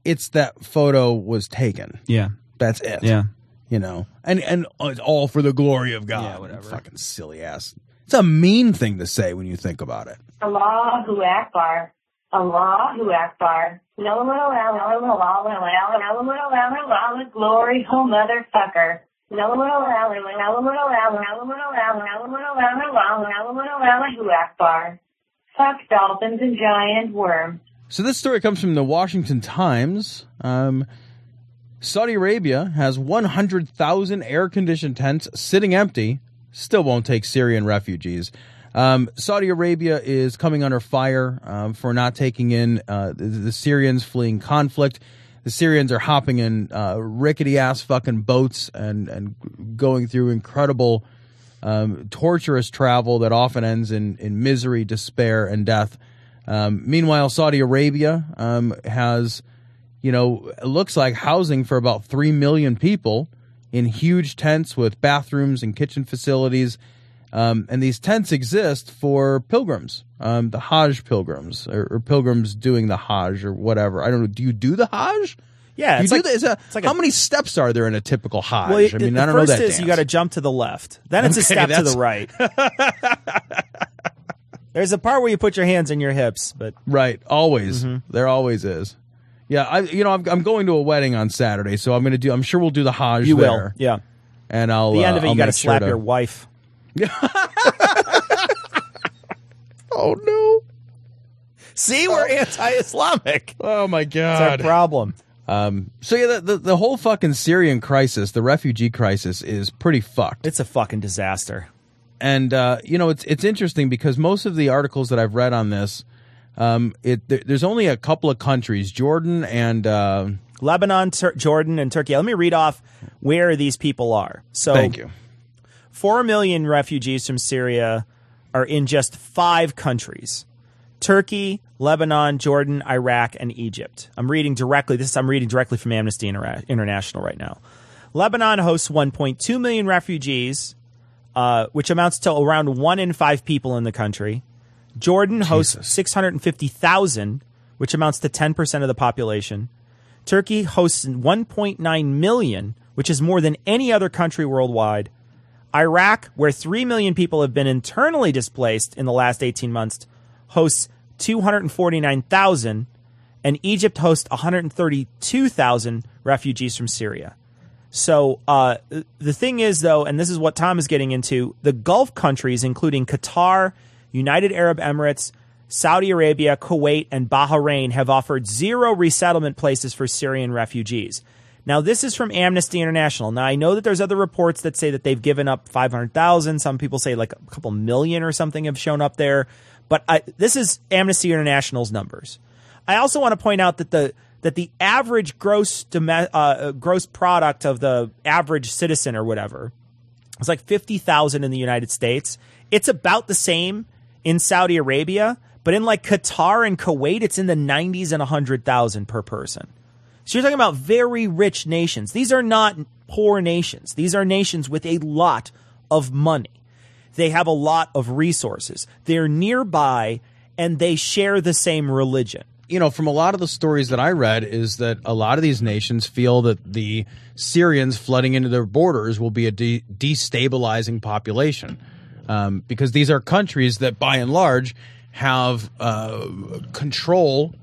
It's that photo was taken. Yeah, that's it. Yeah, you know, and and it's all for the glory of God. Yeah, whatever. Fucking silly ass. It's a mean thing to say when you think about it. Allahu Akbar. Allahu Akbar. Glory, oh motherfucker. Fuck dolphins and giant worms. So this story comes from the Washington Times. Um, Saudi Arabia has one hundred thousand air-conditioned tents sitting empty. Still won't take Syrian refugees. Um, Saudi Arabia is coming under fire um, for not taking in uh, the, the Syrians fleeing conflict. The Syrians are hopping in uh, rickety-ass fucking boats and, and going through incredible, um, torturous travel that often ends in, in misery, despair, and death. Um, meanwhile, Saudi Arabia um, has you know, it looks like housing for about three million people in huge tents with bathrooms and kitchen facilities. Um, and these tents exist for pilgrims, um, the Hajj pilgrims, or, or pilgrims doing the Hajj or whatever. I don't know. Do you do the Hajj? Yeah. It's like, it's a, it's like how a, many steps are there in a typical Hajj? Well, it, I mean, I don't know that. The first is dance. You got to jump to the left. Then it's okay, a step to the right. There's a part where you put your hands in your hips. But right. Always. Mm-hmm. There always is. Yeah. I, you know, I'm, I'm going to a wedding on Saturday, so I'm going to do, I'm sure we'll do the Hajj you there. You will. Yeah. And I'll, the end uh, of it, I'll you got to slap sure your to, wife. Oh, no. See, we're anti-Islamic. Oh, my God. It's our problem. Um, so, yeah, the, the, the whole fucking Syrian crisis, the refugee crisis, is pretty fucked. It's a fucking disaster. And, uh, you know, it's it's interesting because most of the articles that I've read on this, um, it there, there's only a couple of countries, Jordan and... Uh, Lebanon, Tur- Jordan, and Turkey. Let me read off where these people are. So, thank you. Four million refugees from Syria are in just five countries. Turkey, Lebanon, Jordan, Iraq, and Egypt. I'm reading directly. This I'm reading directly from Amnesty International right now. Lebanon hosts one point two million refugees, uh, which amounts to around one in five people in the country. Jordan hosts Jesus. six hundred fifty thousand, which amounts to ten percent of the population. Turkey hosts one point nine million, which is more than any other country worldwide. Iraq, where three million people have been internally displaced in the last eighteen months, hosts two hundred forty-nine thousand, and Egypt hosts one hundred thirty-two thousand refugees from Syria. So uh, the thing is, though, and this is what Tom is getting into, the Gulf countries, including Qatar, United Arab Emirates, Saudi Arabia, Kuwait, and Bahrain, have offered zero resettlement places for Syrian refugees. Now, this is from Amnesty International. Now, I know that there's other reports that say that they've given up five hundred thousand. Some people say like a couple million or something have shown up there. But I, this is Amnesty International's numbers. I also want to point out that the that the average gross uh, gross product of the average citizen or whatever is like fifty thousand in the United States. It's about the same in Saudi Arabia. But in like Qatar and Kuwait, it's in the nineties and one hundred thousand per person. So you're talking about very rich nations. These are not poor nations. These are nations with a lot of money. They have a lot of resources. They're nearby, and they share the same religion. You know, from a lot of the stories that I read is that a lot of these nations feel that the Syrians flooding into their borders will be a de- destabilizing population um, because these are countries that, by and large, have uh, control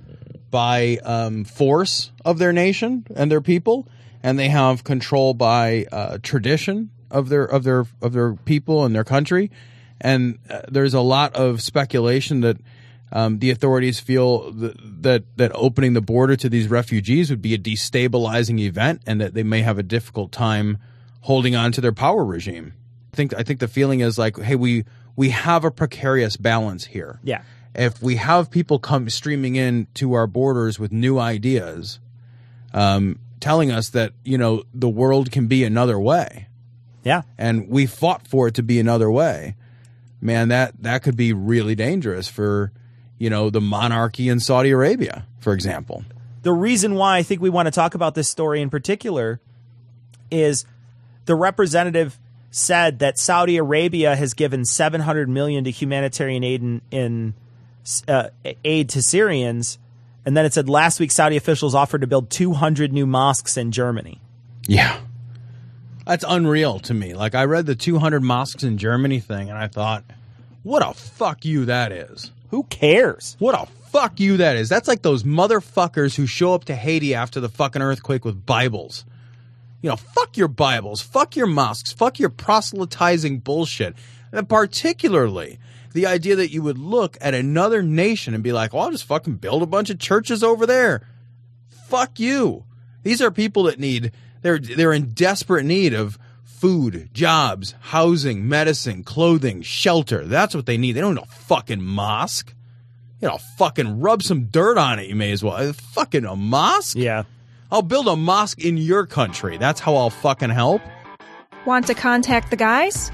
by um, force of their nation and their people, and they have control by uh, tradition of their of their of their people and their country. And uh, there's a lot of speculation that um, the authorities feel th- that that opening the border to these refugees would be a destabilizing event, and that they may have a difficult time holding on to their power regime. I think I think the feeling is like, hey, we we have a precarious balance here. Yeah. If we have people come streaming in to our borders with new ideas, um, telling us that, you know, the world can be another way. Yeah. And we fought for it to be another way. Man, that, that could be really dangerous for, you know, the monarchy in Saudi Arabia, for example. The reason why I think we want to talk about this story in particular is the representative said that Saudi Arabia has given seven hundred million dollars to humanitarian aid in, in Uh, aid to Syrians, and then it said last week Saudi officials offered to build two hundred new mosques in Germany. Yeah, that's unreal to me. Like, I read the two hundred mosques in Germany thing, and I thought, what a fuck you that is. Who cares? What a fuck you that is. That's like those motherfuckers who show up to Haiti after the fucking earthquake with Bibles. You know, fuck your Bibles, fuck your mosques, fuck your proselytizing bullshit, and particularly the idea that you would look at another nation and be like, well, I'll just fucking build a bunch of churches over there. Fuck you. These are people that need, they're they're in desperate need of food, jobs, housing, medicine, clothing, shelter. That's what they need. They don't need a fucking mosque. You know, fucking rub some dirt on it, you may as well. Fucking a mosque? Yeah. I'll build a mosque in your country. That's how I'll fucking help. Want to contact the guys?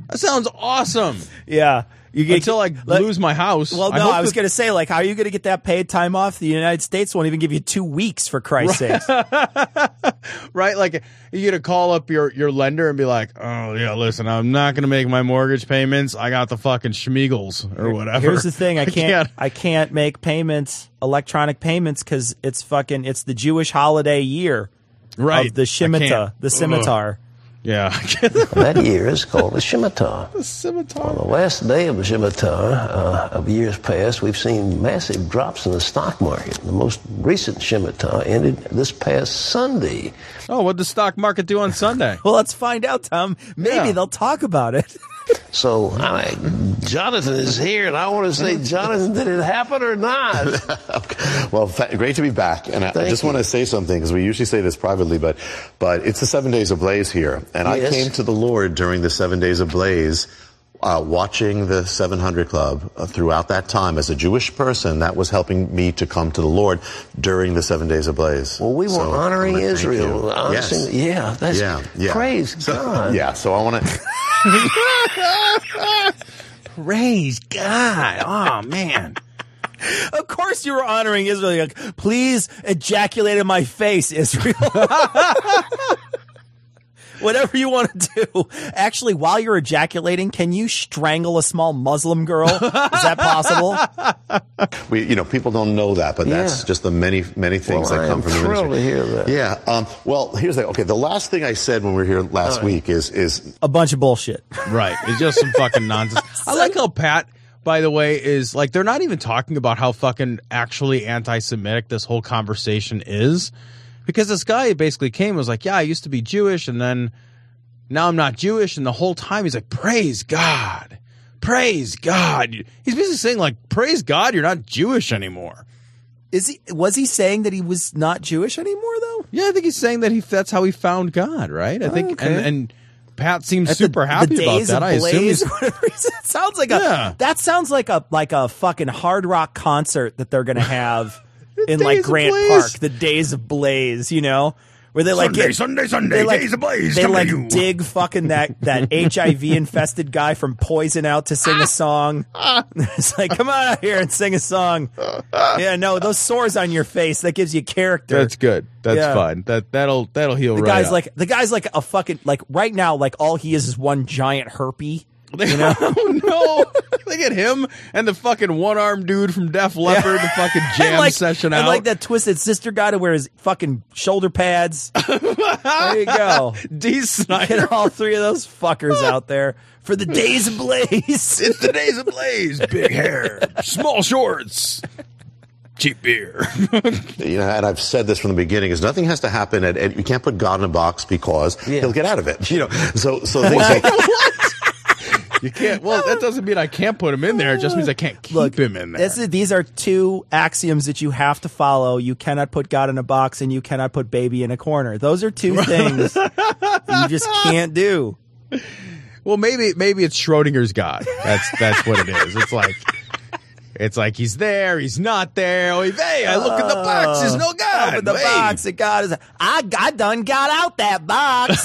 That sounds awesome. Yeah. You get, Until I let, lose my house. Well, no, I, I was going to say, like, how are you going to get that paid time off? The United States won't even give you two weeks, for Christ's sake. Right? Like, you're going to call up your, your lender and be like, oh, yeah, listen, I'm not going to make my mortgage payments. I got the fucking Schmeagles or whatever. Here's the thing. I can't I can't, I can't make payments, electronic payments, because it's fucking, it's the Jewish holiday year. Right. Of the Shemitah, the scimitar. Ugh. Yeah. That year is called the Shemitah. The Shemitah. On the last day of the Shemitah uh, of years past, we've seen massive drops in the stock market. The most recent Shemitah ended this past Sunday. Oh, what did the stock market do on Sunday? Well, let's find out, Tom. Maybe yeah. They'll talk about it. So, I, Jonathan is here, and I want to say, Jonathan, did it happen or not? Well, th- great to be back. And I, I just you. want to say something, because we usually say this privately, but but it's the seven days of blaze here. And yes. I came to the Lord during the seven days of blaze, uh, watching the seven hundred Club uh, throughout that time. As a Jewish person, that was helping me to come to the Lord during the seven days of blaze. Well, we were so, honoring Israel. Honestly, yes. Yeah, that's yeah, yeah. Praise so, God. Yeah, so I want to... Praise God. Oh, man. Of course you were honoring Israel. You're like, please ejaculate in my face, Israel. Whatever you want to do. Actually, while you're ejaculating, can you strangle a small Muslim girl? Is that possible? We, you know, people don't know that, but yeah. That's just the many, many things well, that I come from the ministry. I'm thrilled to hear that. Yeah. Um, well, here's the okay. The last thing I said when we were here last right. week is is a bunch of bullshit. Right. It's just some fucking nonsense. I like how Pat, by the way, is like they're not even talking about how fucking actually anti-Semitic this whole conversation is. Because this guy basically came and was like, yeah, I used to be Jewish, and then now I'm not Jewish. And the whole time he's like, praise God. Praise God. He's basically saying, like, praise God, you're not Jewish anymore. Is he? Was he saying that he was not Jewish anymore, though? Yeah, I think he's saying that he that's how he found God, right? I oh, think okay. and, and Pat seems At super the, happy the days about that. Of I Blaze, assume he's... It sounds like yeah. a that sounds like a like a fucking hard rock concert that they're gonna have. In days like Grant Park, the days of blaze, you know, where they like Sunday, get, Sunday, Sunday, like, days of blaze. They like you. dig fucking that, that H I V infested guy from Poison out to sing a song. It's like, come on out here and sing a song. Yeah, no, those sores on your face, that gives you character. That's good. That's yeah. fine. That that'll that'll heal. The right guy's up. like the guy's like a fucking like right now. Like all he is is one giant herpy. You know? Oh, no. They get him and the fucking one-armed dude from Def Leppard, yeah. the fucking jam like, session out. I like that Twisted Sister guy to wear his fucking shoulder pads. There you go. D. Snyder. Get all three of those fuckers out there for the days of blaze. It's the days of blaze. Big hair. Small shorts. Cheap beer. You know, and I've said this from the beginning, is nothing has to happen. At, at, you can't put God in a box because yeah. he'll get out of it. You know, so, so things like... What? You can't. Well, that doesn't mean I can't put him in there. It just means I can't keep Look, him in there. This is, these are two axioms that you have to follow. You cannot put God in a box, and you cannot put baby in a corner. Those are two things you just can't do. Well, maybe maybe it's Schrodinger's God. That's that's what it is. It's like It's like he's there, he's not there. Oh, hey, I look uh, at the box, there's no God. Open the Wait. box, the God is. I, I done got out that box.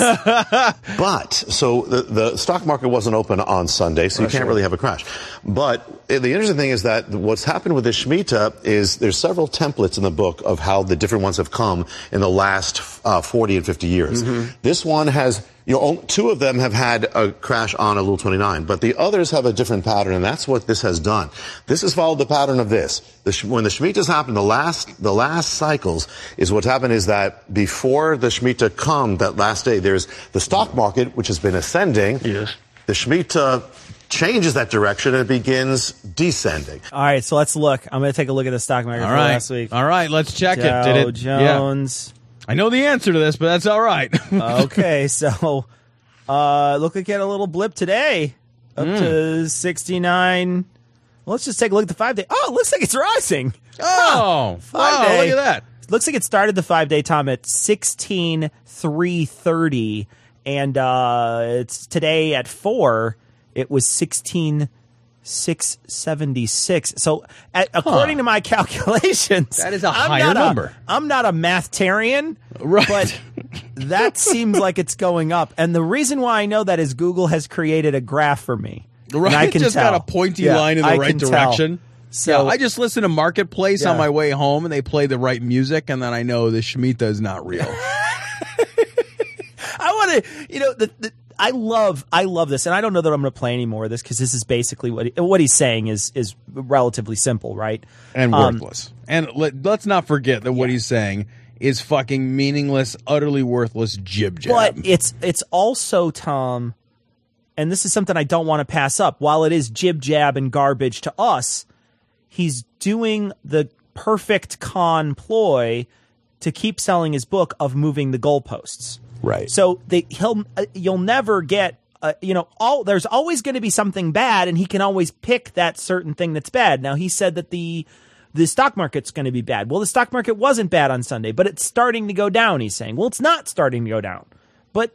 But so the, the stock market wasn't open on Sunday, so oh, you can't sure. really have a crash. But the interesting thing is that what's happened with the Shemitah is there's several templates in the book of how the different ones have come in the last uh, forty and fifty years. Mm-hmm. This one has. You know, two of them have had a crash on a Rule twenty-nine, but the others have a different pattern, and that's what this has done. This has followed the pattern of this. The, when the Shemitahs happened, the last the last cycles is what's happened is that before the Shemitah come, that last day, there's the stock market, which has been ascending. Yes. The Shemitah changes that direction and it begins descending. All right, so let's look. I'm going to take a look at the stock market all right. for last week. All right, let's check Dow it. Did it? Jones. Yeah. I know the answer to this, but that's all right. Okay, so uh, look like you had a little blip today, up mm. to sixty-nine. Well, let's just take a look at the five-day. Oh, it looks like it's rising. Oh, huh. five-day. Wow, look at that. It looks like it started the five-day time at sixteen three thirty, and uh, it's today at four. It was sixteen six seventy-six. So, at, according huh. to my calculations, that is a I'm higher number. A, I'm not a mathtarian, right? But that seems like it's going up. And the reason why I know that is Google has created a graph for me. Right, and I can just tell. got a pointy yeah, line in the I right direction. Tell. So yeah, I just listen to Marketplace yeah. on my way home, and they play the right music, and then I know the Shemitah is not real. I want to, you know, the. the I love I love this, and I don't know that I'm going to play any more of this because this is basically what he, what he's saying is is relatively simple, right? And worthless. Um, and let, let's not forget that yeah. what he's saying is fucking meaningless, utterly worthless jib jab. But it's it's also, Tom, and this is something I don't want to pass up. While it is jib jab and garbage to us, he's doing the perfect con ploy to keep selling his book of moving the goalposts. Right. So they, he'll uh, you'll never get uh, you know all there's always going to be something bad, and he can always pick that certain thing that's bad. Now he said that the the stock market's going to be bad. Well, the stock market wasn't bad on Sunday, but it's starting to go down. He's saying, well, it's not starting to go down, but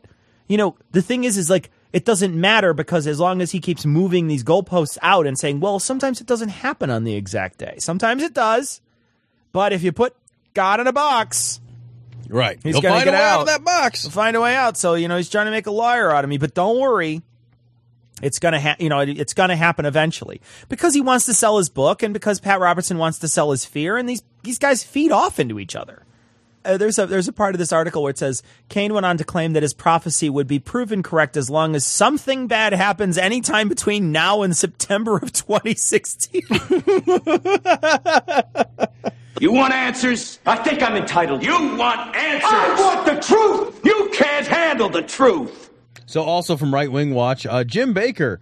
you know the thing is is like it doesn't matter because as long as he keeps moving these goalposts out and saying, well, sometimes it doesn't happen on the exact day, sometimes it does, but if you put God in a box. Right. He's going to get out. out of that box. He'll find a way out. So, you know, he's trying to make a liar out of me, but don't worry. It's going to ha- you know, it, it's going to happen eventually because he wants to sell his book and because Pat Robertson wants to sell his fear, and these these guys feed off into each other. Uh, there's a there's a part of this article where it says Cahn went on to claim that his prophecy would be proven correct as long as something bad happens anytime between now and September of twenty sixteen. You want answers? I think I'm entitled. You want answers? I want the truth. You can't handle the truth. So also from Right Wing Watch, uh, Jim Bakker,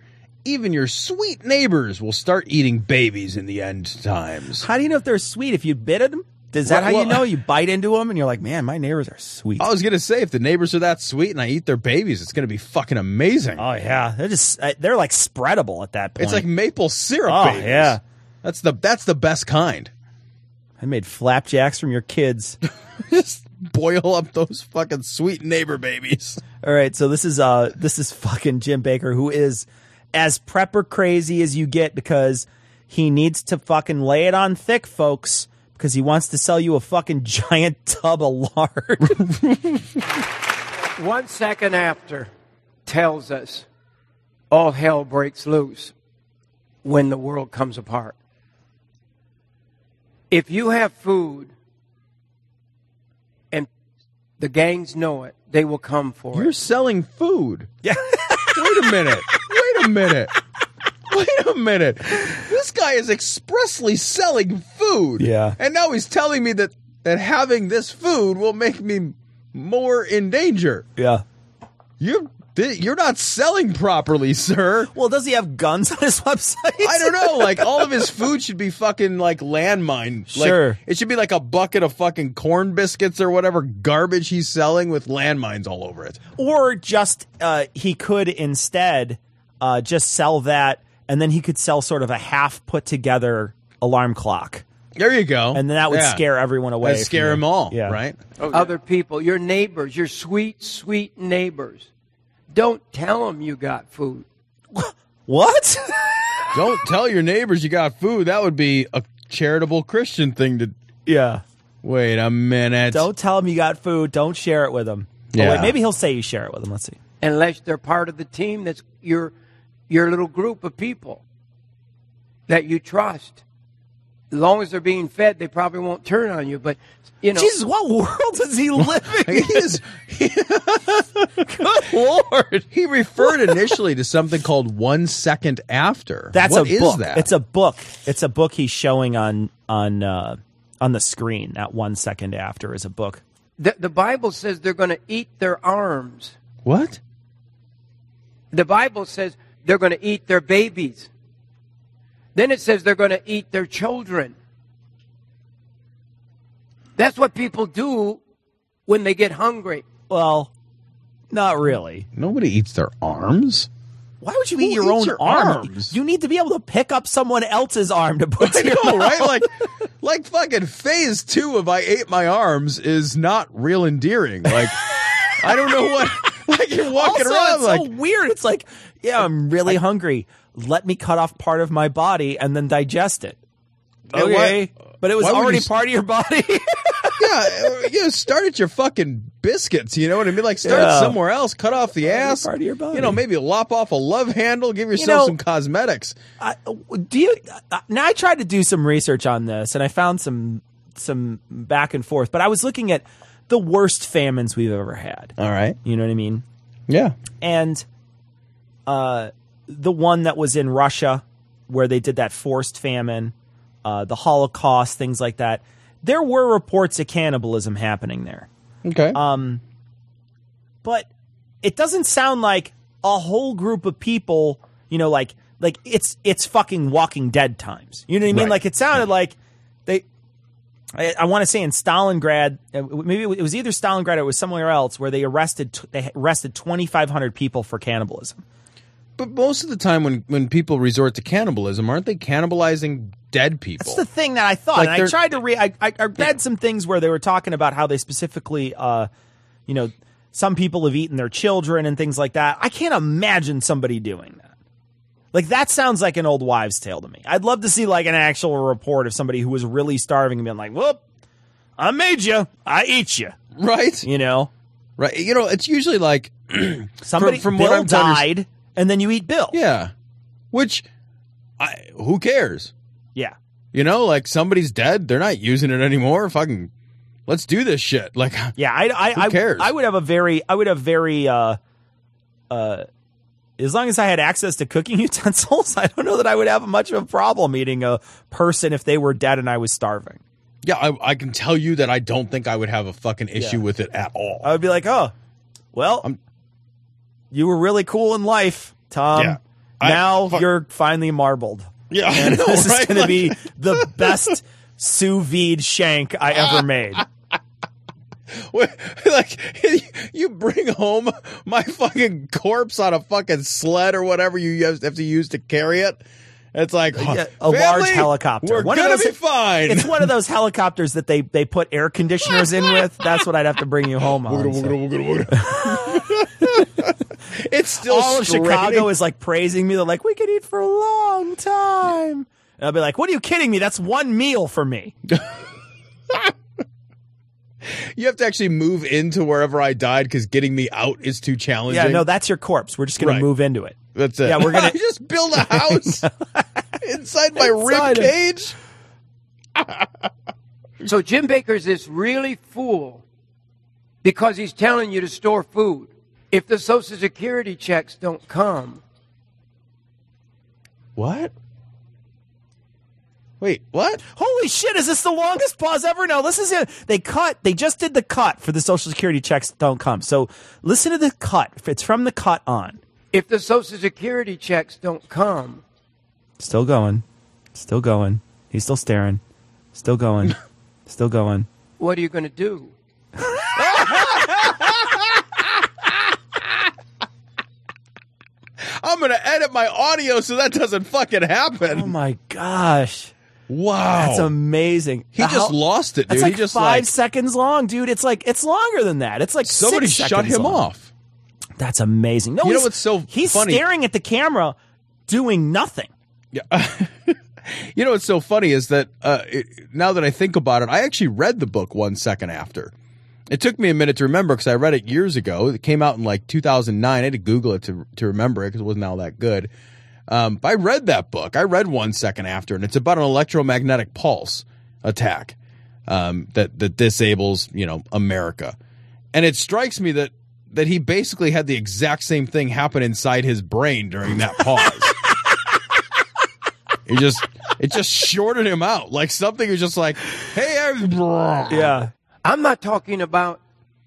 even your sweet neighbors will start eating babies in the end times. How do you know if they're sweet? If you bit at them? Is that well, how you well, know? You bite into them and you're like, man, my neighbors are sweet. I was going to say, if the neighbors are that sweet and I eat their babies, it's going to be fucking amazing. Oh, yeah. They're just, they're like spreadable at that point. It's like maple syrup oh, babies. yeah. That's the, that's the best kind. I made flapjacks from your kids. Just boil up those fucking sweet neighbor babies. All right, so this is uh, this is fucking Jim Bakker, who is as prepper crazy as you get because he needs to fucking lay it on thick, folks, because he wants to sell you a fucking giant tub of lard. One Second After tells us all hell breaks loose when the world comes apart. If you have food and the gangs know it, they will come for You're it. You're selling food. Yeah. Wait a minute. Wait a minute. Wait a minute. This guy is expressly selling food. Yeah. And now he's telling me that, that having this food will make me more in danger. Yeah. You're... You're not selling properly, sir. Well, does he have guns on his website? I don't know. Like, all of his food should be fucking, like, landmine. Sure. Like, it should be like a bucket of fucking corn biscuits or whatever garbage he's selling with landmines all over it. Or just, uh, he could instead uh, just sell that, and then he could sell sort of a half-put-together alarm clock. There you go. And then that would yeah. scare everyone away. That'd scare them all, yeah. right? Oh, yeah. Other people, your neighbors, your sweet, sweet neighbors. Don't tell them you got food. What? Don't tell your neighbors you got food. That would be a charitable Christian thing to. Yeah. Wait a minute. Don't tell him you got food. Don't share it with him. Yeah. Oh, wait, maybe he'll say you share it with him. Let's see. Unless they're part of the team, that's your your little group of people that you trust. As long as they're being fed, they probably won't turn on you. But you know, Jesus, what world is he living in? He is, he, good Lord. He referred initially to something called One Second After. That's what a is book. That? It's a book. It's a book he's showing on on. Uh, On the screen, that One Second After is a book. The, the Bible says they're going to eat their arms. What? The Bible says they're going to eat their babies. Then it says they're going to eat their children. That's what people do when they get hungry. Well, not really. Nobody eats their arms. Why would you Who eat your own arm? Arms? You need to be able to pick up someone else's arm to put I to your know, mouth. Right? Like, like fucking phase two of I ate my arms is not real endearing. Like, I don't know what. Like you're walking also, around it's like so weird. It's like, yeah, I'm really I, hungry. Let me cut off part of my body and then digest it. Okay, why, but it was already you, part of your body. Yeah, you know, start at your fucking biscuits, you know what I mean? Like, start yeah. somewhere else, cut off the ass, part of your body. You know, maybe lop off a love handle, give yourself you know, some cosmetics. I, do you, now, I tried to do some research on this, and I found some some back and forth, but I was looking at the worst famines we've ever had. All right. You know what I mean? Yeah. And uh, the one that was in Russia, where they did that forced famine, uh, the Holocaust, things like that. There were reports of cannibalism happening there. Okay. Um, but it doesn't sound like a whole group of people, you know, like like it's it's fucking Walking Dead times. You know what I mean? Right. Like it sounded like they I, I want to say in Stalingrad, maybe it was either Stalingrad or it was somewhere else where they arrested they arrested twenty-five hundred people for cannibalism. But most of the time when, when people resort to cannibalism, aren't they cannibalizing dead people? That's the thing that I thought. Like and I tried to read, I, I, I read yeah. some things where they were talking about how they specifically, uh, you know, some people have eaten their children and things like that. I can't imagine somebody doing that. Like, that sounds like an old wives' tale to me. I'd love to see, like, an actual report of somebody who was really starving and being like, whoop, I made you. I eat you. Right. You know? Right. You know, it's usually like somebody from, from Bill what I've died. Understand- And then you eat Bill. Yeah. Which, I, who cares? Yeah. You know, like somebody's dead. They're not using it anymore. Fucking, let's do this shit. Like, yeah, I, I, who cares? I, I would have a very, I would have very, uh, uh, as long as I had access to cooking utensils, I don't know that I would have much of a problem eating a person if they were dead and I was starving. Yeah, I, I can tell you that I don't think I would have a fucking issue yeah. with it at all. I would be like, oh, well, I'm. You were really cool in life, Tom. Yeah. Now I, fuck. You're finally marbled. Yeah, and I know, this right? is going to be the best sous vide shank I ever made. Like, you bring home my fucking corpse on a fucking sled or whatever you have to use to carry it. It's like oh, a, a large helicopter. We're going to be fine. It's one of those helicopters that they, they put air conditioners in with. That's what I'd have to bring you home on. We're gonna, so. we're gonna, we're gonna. It's still all of Chicago is like praising me. They're like, we could eat for a long time. And I'll be like, what are you kidding me? That's one meal for me. You have to actually move into wherever I died because getting me out is too challenging. Yeah, no, that's your corpse. We're just going right. to move into it. That's it. Yeah, we're gonna just build a house inside my inside rib cage. So Jim Bakker's this really fool because he's telling you to store food. If the Social Security checks don't come, what? Wait, what? Holy shit! Is this the longest pause ever? No, this is it. They cut. They just did the cut for the Social Security checks don't come. So listen to the cut. It's from the cut on. If the Social Security checks don't come. Still going. Still going. He's still staring. Still going. Still going. What are you going to do? I'm going to edit my audio so that doesn't fucking happen. Oh, my gosh. Wow. That's amazing. He How, just lost it, dude. It's like he just five like, seconds long, dude. It's like it's longer than that. It's like somebody six shut him long. Off. That's amazing. No, you know what's so he's funny? He's staring at the camera doing nothing. Yeah. You know what's so funny is that uh, it, now that I think about it, I actually read the book One Second After. It took me a minute to remember because I read it years ago. It came out in like two thousand nine. I had to Google it to to remember it because it wasn't all that good. Um, but I read that book. I read One Second After, and it's about an electromagnetic pulse attack um, that that disables, you know, America. And it strikes me that that he basically had the exact same thing happen inside his brain during that pause. He just, it just shorted him out. Like something was just like, hey, I'm, yeah. I'm not talking about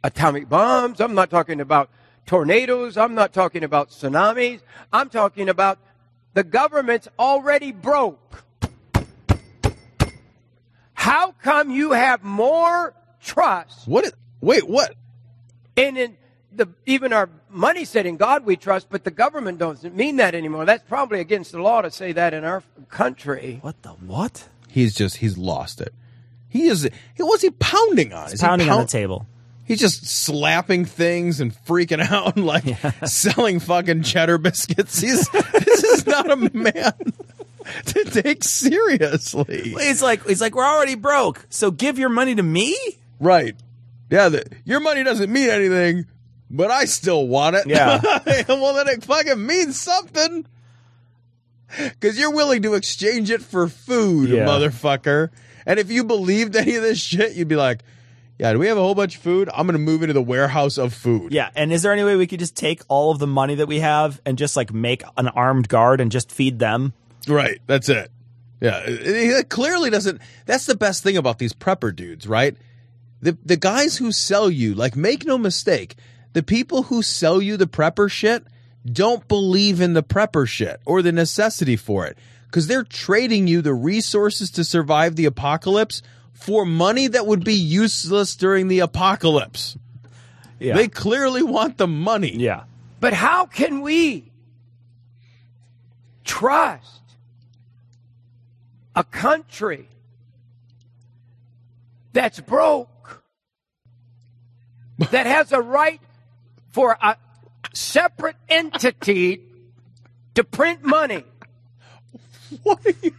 atomic bombs. I'm not talking about tornadoes. I'm not talking about tsunamis. I'm talking about the government's already broke. How come you have more trust? What? Is, wait, what? And in the, even our money said in God we trust, but the government doesn't mean that anymore. That's probably against the law to say that in our country. What the what? He's just, he's lost it. He is, what's he pounding on? He's is pounding he pound- on the table. He's just slapping things and freaking out and like yeah. selling fucking cheddar biscuits. He's, this is not a man to take seriously. It's like, it's like, we're already broke, so give your money to me? Right. Yeah, the, your money doesn't mean anything, but I still want it. Yeah. Well, then it fucking means something. Because you're willing to exchange it for food, yeah. motherfucker. And if you believed any of this shit, you'd be like, yeah, do we have a whole bunch of food? I'm going to move into the warehouse of food. Yeah, and is there any way we could just take all of the money that we have and just, like, make an armed guard and just feed them? Right, that's it. Yeah, it clearly doesn't. That's the best thing about these prepper dudes, right? The the guys who sell you, like, make no mistake, the people who sell you the prepper shit don't believe in the prepper shit or the necessity for it, because they're trading you the resources to survive the apocalypse for money that would be useless during the apocalypse. Yeah. They clearly want the money. Yeah. But how can we trust a country that's broke? That has a right for a separate entity to print money. What are you?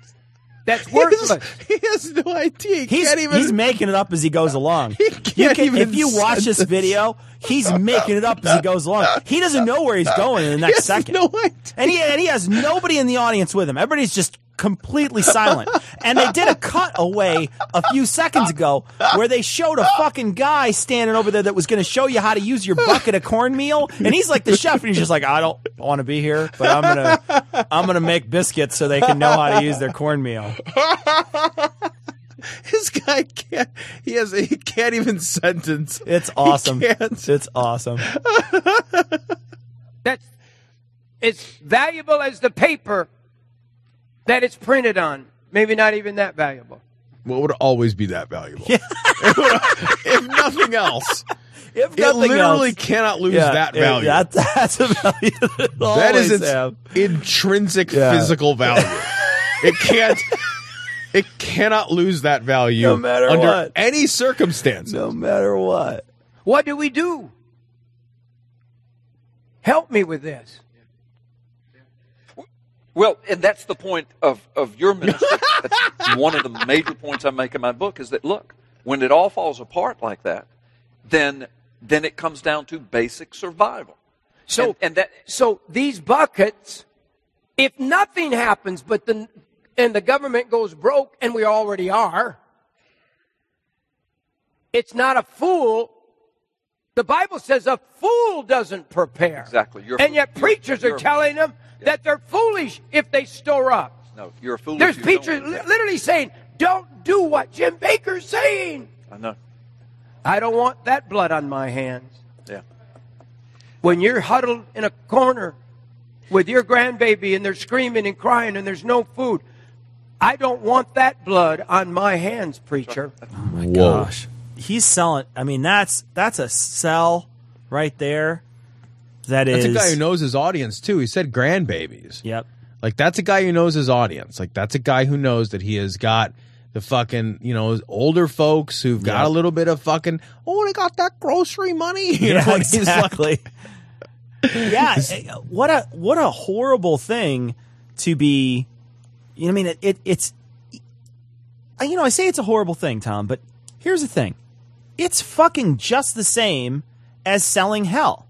That's worthless. He has, he has no idea. He he's, can't even, he's making it up as he goes along. He can't you can, even if you watch this video, he's making it up as he goes along. He doesn't know where he's going in the next he has second. No idea. And he and he has nobody in the audience with him. Everybody's just completely silent. And they did a cut away a few seconds ago where they showed a fucking guy standing over there that was going to show you how to use your bucket of cornmeal, and he's like the chef, and he's just like, I don't want to be here, but I'm going to I'm going to make biscuits so they can know how to use their cornmeal. This guy can't he has he can't even sentence. It's awesome. It's awesome. That's it's valuable as the paper that it's printed on. Maybe not even that valuable. Well, it would always be that valuable. Yeah. It would, if nothing else. If nothing it literally else. cannot lose yeah, that value. That, that's a value that, that is its have. intrinsic yeah. physical value. It can't. It cannot lose that value no matter under what. any circumstances. No matter what. What do we do? Help me with this. Well, and that's the point of, of your ministry. That's one of the major points I make in my book is that, look, when it all falls apart like that, then then it comes down to basic survival. So and, and that so these buckets, if nothing happens but the and the government goes broke, and we already are, it's not a fool. The Bible says a fool doesn't prepare. Exactly. You're and yet you're, preachers you're, are telling them yeah. that they're foolish if they store up. No, you're a fool. There's preachers li- literally saying, don't do what Jim Bakker's saying. I know. I don't want that blood on my hands. Yeah. When you're huddled in a corner with your grandbaby and they're screaming and crying and there's no food, I don't want that blood on my hands, preacher. Oh, my Whoa. gosh. He's selling. I mean, that's that's a sell right there. That that's is. That's a guy who knows his audience too. He said grandbabies. Yep. Like that's a guy who knows his audience. Like that's a guy who knows that he has got the fucking, you know, older folks who've got yep. a little bit of fucking. Oh, they got that grocery money. You yeah, know, exactly. Like, yeah. What a what a horrible thing to be You know what I mean? It, it, it's, you know, I say it's a horrible thing, Tom, but here's the thing. It's fucking just the same as selling hell,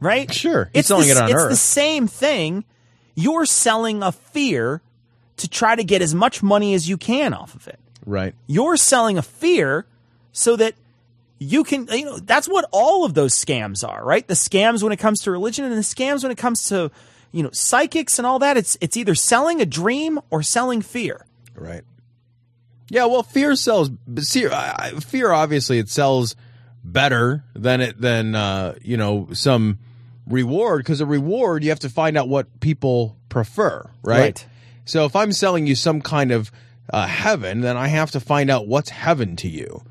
right? Sure. It's selling the, it on it's Earth. It's the same thing. You're selling a fear to try to get as much money as you can off of it. Right. You're selling a fear so that you can, you know, that's what all of those scams are, right? The scams when it comes to religion and the scams when it comes to, you know, psychics and all that. It's, it's either selling a dream or selling fear. Right. Yeah, well, fear sells. Fear, obviously, it sells better than it than uh, you know, some reward, because a reward you have to find out what people prefer, right? Right. So if I'm selling you some kind of uh, heaven, then I have to find out what's heaven to you.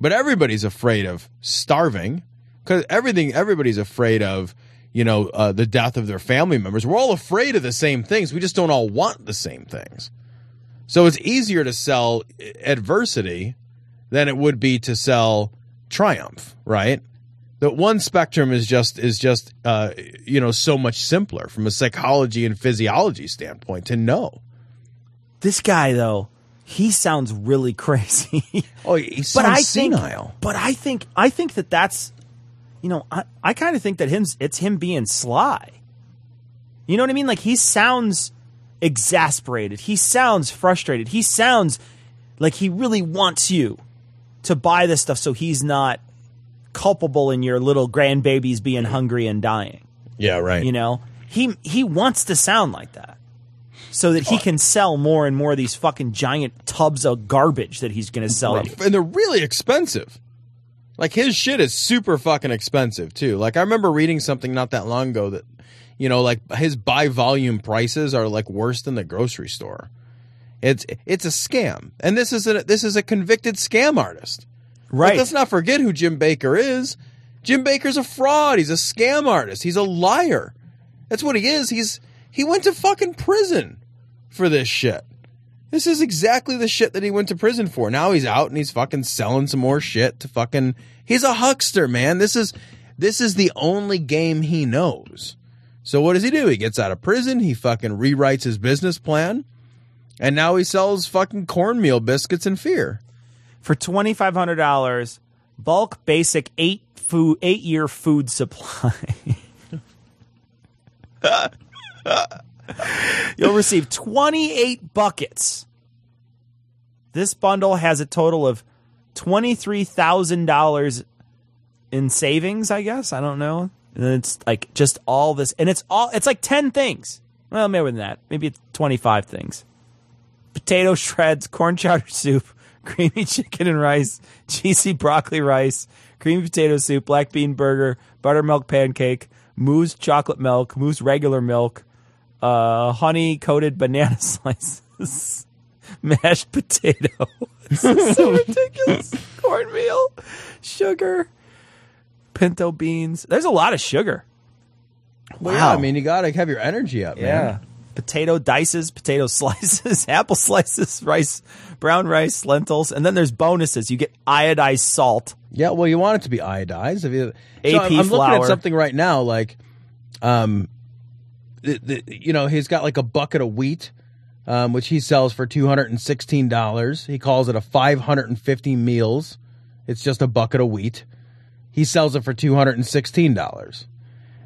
But everybody's afraid of starving, because everything everybody's afraid of, you know, uh, the death of their family members. We're all afraid of the same things. We just don't all want the same things. So it's easier to sell adversity than it would be to sell triumph, right? That one spectrum is just is just uh, you know, so much simpler from a psychology and physiology standpoint to know. This guy though, he sounds really crazy. Oh, he sounds but I senile. Think, but I think I think that that's, you know, I, I kind of think that him it's him being sly. You know what I mean? Like he sounds exasperated. He sounds frustrated. He sounds like he really wants you to buy this stuff so he's not culpable in your little grandbabies being hungry and dying. Yeah, right. You know, he he wants to sound like that so that he can sell more and more of these fucking giant tubs of garbage that he's going to sell you. And they're really expensive. Like his shit is super fucking expensive too. Like I remember reading something not that long ago that, you know, like his by volume prices are like worse than the grocery store. It's it's a scam, and this is a this is a convicted scam artist. Right. But let's not forget who Jim Bakker is. Jim Bakker's a fraud. He's a scam artist. He's a liar. That's what he is. He's he went to fucking prison for this shit. This is exactly the shit that he went to prison for. Now he's out and he's fucking selling some more shit to fucking. He's a huckster, man. This is this is the only game he knows. So what does he do? He gets out of prison. He fucking rewrites his business plan. And now he sells fucking cornmeal biscuits in fear. For twenty-five hundred dollars, bulk basic eight food, eight-year food supply. You'll receive twenty-eight buckets. This bundle has a total of twenty-three thousand dollars in savings, I guess. I don't know. And it's like just all this, and it's all it's like ten things. Well, maybe more than that. Maybe it's twenty-five things. Potato shreds, corn chowder soup, creamy chicken and rice, cheesy broccoli rice, creamy potato soup, black bean burger, buttermilk pancake, mousse chocolate milk, mousse regular milk, uh, honey coated banana slices, mashed potato. This is so ridiculous. Cornmeal, sugar. Pinto beans. There's a lot of sugar. Well, wow. Yeah, I mean, you got to have your energy up, man. Yeah. Potato dices, potato slices, apple slices, rice, brown rice, lentils. And then there's bonuses. You get iodized salt. Yeah, well, you want it to be iodized. If you, A P so I'm, I'm flour. Looking at something right now, like, um, the, the, you know, he's got like a bucket of wheat, um, which he sells for two hundred sixteen dollars. He calls it a five hundred fifty meals. It's just a bucket of wheat. He sells it for two hundred sixteen dollars.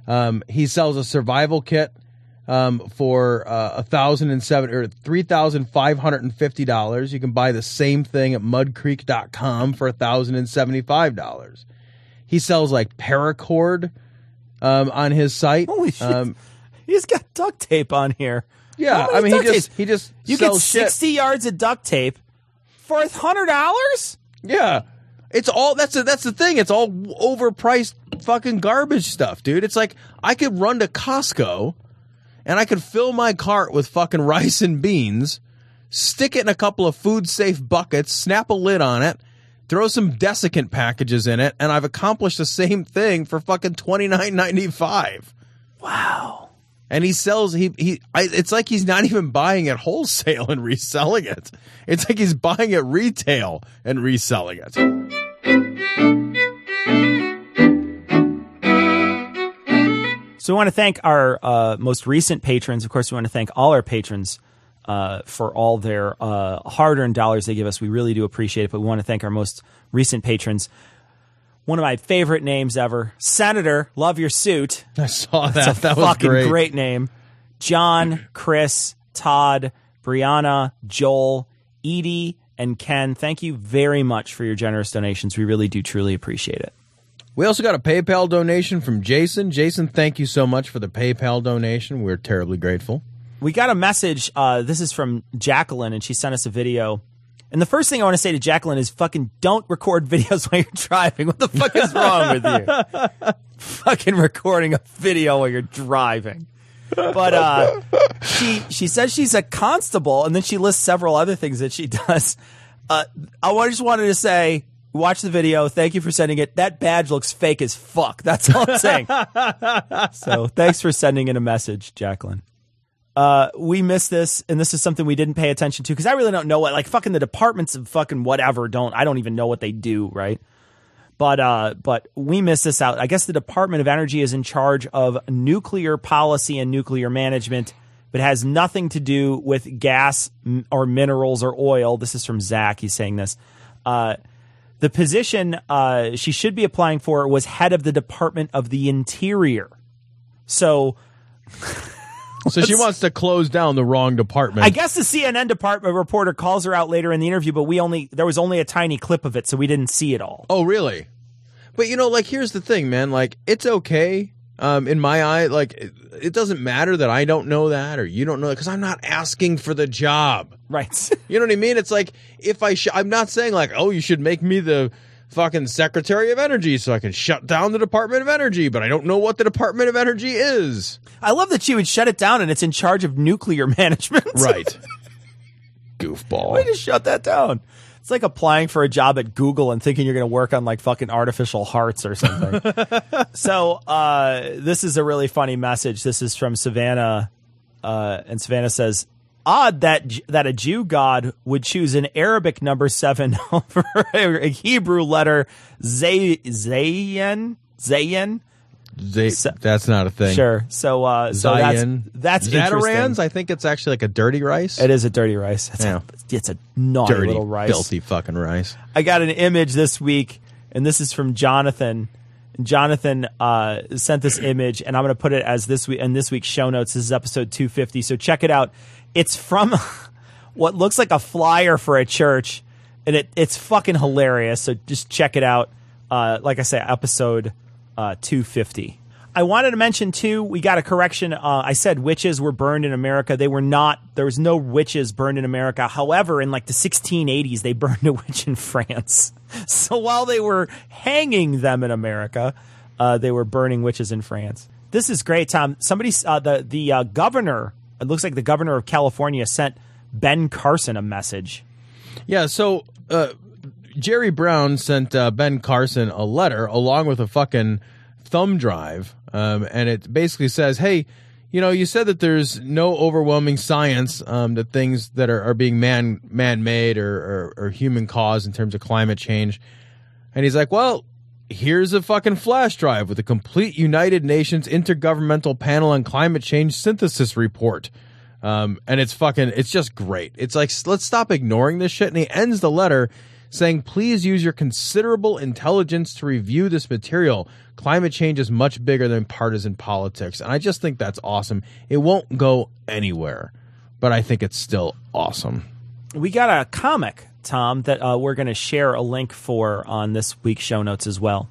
Um, he sells a survival kit um, for uh, one thousand seven or three thousand five hundred fifty dollars. You can buy the same thing at mud creek dot com for one thousand seventy-five dollars. He sells like paracord um, on his site. Holy shit! Um, he's got duct tape on here. Yeah, I mean he just tape? he just you sells get sixty shit. Yards of duct tape for one hundred dollars. Yeah. It's all that's the, that's the thing. It's all overpriced fucking garbage stuff, dude. It's like I could run to Costco and I could fill my cart with fucking rice and beans, stick it in a couple of food safe buckets, snap a lid on it, throw some desiccant packages in it, and I've accomplished the same thing for fucking twenty-nine ninety-five. Wow. And he sells he he. I, it's like he's not even buying it wholesale and reselling it. It's like he's buying it retail and reselling it. So we want to thank our uh, most recent patrons. Of course, we want to thank all our patrons uh, for all their uh, hard-earned dollars they give us. We really do appreciate it, but we want to thank our most recent patrons. One of my favorite names ever, Senator, love your suit. I saw that. That's a that was fucking great. great name. John, Chris, Todd, Brianna, Joel, Edie, and Ken. Thank you very much for your generous donations. We really do truly appreciate it. We also got a PayPal donation from Jason. Jason, thank you so much for the PayPal donation. We're terribly grateful. We got a message. Uh, this is from Jacqueline, and she sent us a video. And the first thing I want to say to Jacqueline is fucking don't record videos while you're driving. What the fuck is wrong with you? Fucking recording a video while you're driving. But uh, she she says she's a constable, and then she lists several other things that she does. Uh, I just wanted to say, watch the video. Thank you for sending it. That badge looks fake as fuck. That's all I'm saying. So thanks for sending in a message, Jacqueline. Uh, we missed this, and this is something we didn't pay attention to because I really don't know what, like, fucking the departments of fucking whatever don't. I don't even know what they do, right? But uh, but we missed this out. I guess the Department of Energy is in charge of nuclear policy and nuclear management, but has nothing to do with gas or minerals or oil. This is from Zach. He's saying this. Uh, the position uh, she should be applying for was head of the Department of the Interior. So... So she wants to close down the wrong department. I guess the C N N department reporter calls her out later in the interview, but we only there was only a tiny clip of it, so we didn't see it all. Oh, really? But, you know, like, here's the thing, man. Like, it's okay um, in my eye. Like, it, it doesn't matter that I don't know that or you don't know that because I'm not asking for the job. Right. You know what I mean? It's like if I sh- I'm not saying like, oh, you should make me the fucking Secretary of Energy so I can shut down the Department of Energy, but I don't know what the Department of Energy is. I love that she would shut it down and it's in charge of nuclear management. Right. Goofball. Way to shut that down. It's like applying for a job at Google and thinking you're going to work on like fucking artificial hearts or something. So uh, this is a really funny message. This is from Savannah. Uh, and Savannah says, odd that that a Jew god would choose an Arabic number seven over a Hebrew letter Zay, Zayin? Zayin? Zay, so, that's not a thing. Sure. So, uh, so Zayin. That's, that's interesting. Zatarans, I think it's actually like a dirty rice. It is a dirty rice. It's, yeah. a, it's a naughty dirty, little rice. Filthy fucking rice. I got an image this week, and this is from Jonathan. Jonathan uh, sent this image, and I'm going to put it as this week in this week's show notes. This is episode two fifty, so check it out. It's from what looks like a flyer for a church, and it, it's fucking hilarious. So just check it out. Uh, like I say, episode uh, two fifty. I wanted to mention, too, we got a correction. Uh, I said witches were burned in America. They were not. There was no witches burned in America. However, in like the sixteen eighties, they burned a witch in France. So while they were hanging them in America, uh, they were burning witches in France. This is great, Tom. Somebody, uh, the, the uh, governor... It looks like the governor of California sent Ben Carson a message. Yeah, so uh, Jerry Brown sent uh, Ben Carson a letter along with a fucking thumb drive, um, and it basically says, hey, you know, you said that there's no overwhelming science um, that things that are, are being man, man-made or, or, or human-caused in terms of climate change. And he's like, well... Here's a fucking flash drive with a complete United Nations Intergovernmental Panel on Climate Change synthesis report. Um, and it's fucking, it's just great. It's like, let's stop ignoring this shit. And he ends the letter saying, please use your considerable intelligence to review this material. Climate change is much bigger than partisan politics. And I just think that's awesome. It won't go anywhere, but I think it's still awesome. We got a comic, Tom, that uh, we're going to share a link for on this week's show notes as well.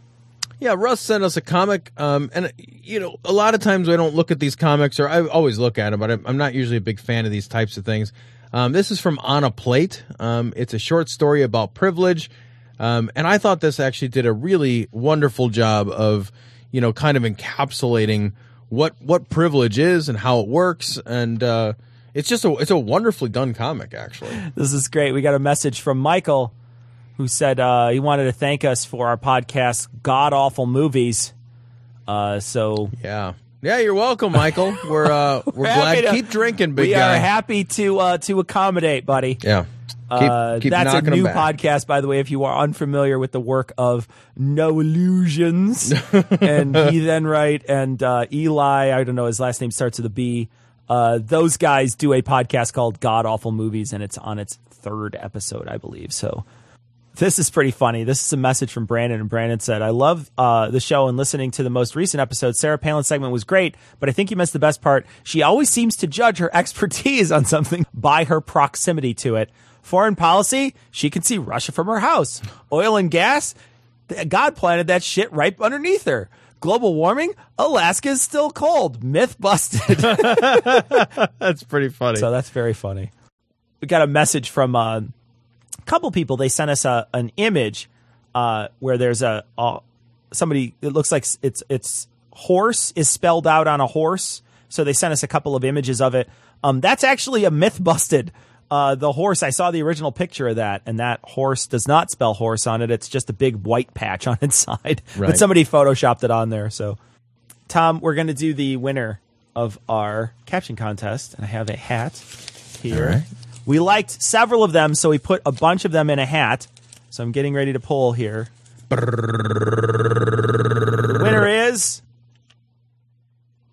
Yeah, Russ sent us a comic, um, and, you know, a lot of times I don't look at these comics, or I always look at them, but I'm not usually a big fan of these types of things. Um, this is from On a Plate. Um, it's a short story about privilege, um, and I thought this actually did a really wonderful job of, you know, kind of encapsulating what what privilege is and how it works, and... uh It's just a it's a wonderfully done comic, actually. This is great. We got a message from Michael, who said uh, he wanted to thank us for our podcast, God Awful Movies. Uh, so yeah, yeah, you're welcome, Michael. We're uh, we're, we're glad. To, keep drinking, big we guy. We are happy to uh, to accommodate, buddy. Yeah, keep, uh, keep that's a new podcast, by the way. If you are unfamiliar with the work of No Illusions and Heathen Wright and uh, Eli, I don't know his last name starts with a B. Uh, those guys do a podcast called God Awful Movies, and it's on its third episode, I believe. So this is pretty funny. This is a message from Brandon, and Brandon said, I love uh, the show and listening to the most recent episode. Sarah Palin's segment was great, but I think you missed the best part. She always seems to judge her expertise on something by her proximity to it. Foreign policy, she can see Russia from her house. Oil and gas, God planted that shit right underneath her. Global warming, Alaska is still cold. Myth busted. That's pretty funny. So that's very funny. We got a message from uh, a couple people. They sent us a, an image uh, where there's a, a somebody. It looks like it's it's horse is spelled out on a horse. So they sent us a couple of images of it. Um, that's actually a myth busted. Uh, the horse, I saw the original picture of that, and that horse does not spell horse on it. It's just a big white patch on its side. Right. But somebody photoshopped it on there. So, Tom, we're going to do the winner of our caption contest. And I have a hat here. Right. We liked several of them, so we put a bunch of them in a hat. So I'm getting ready to pull here. The winner is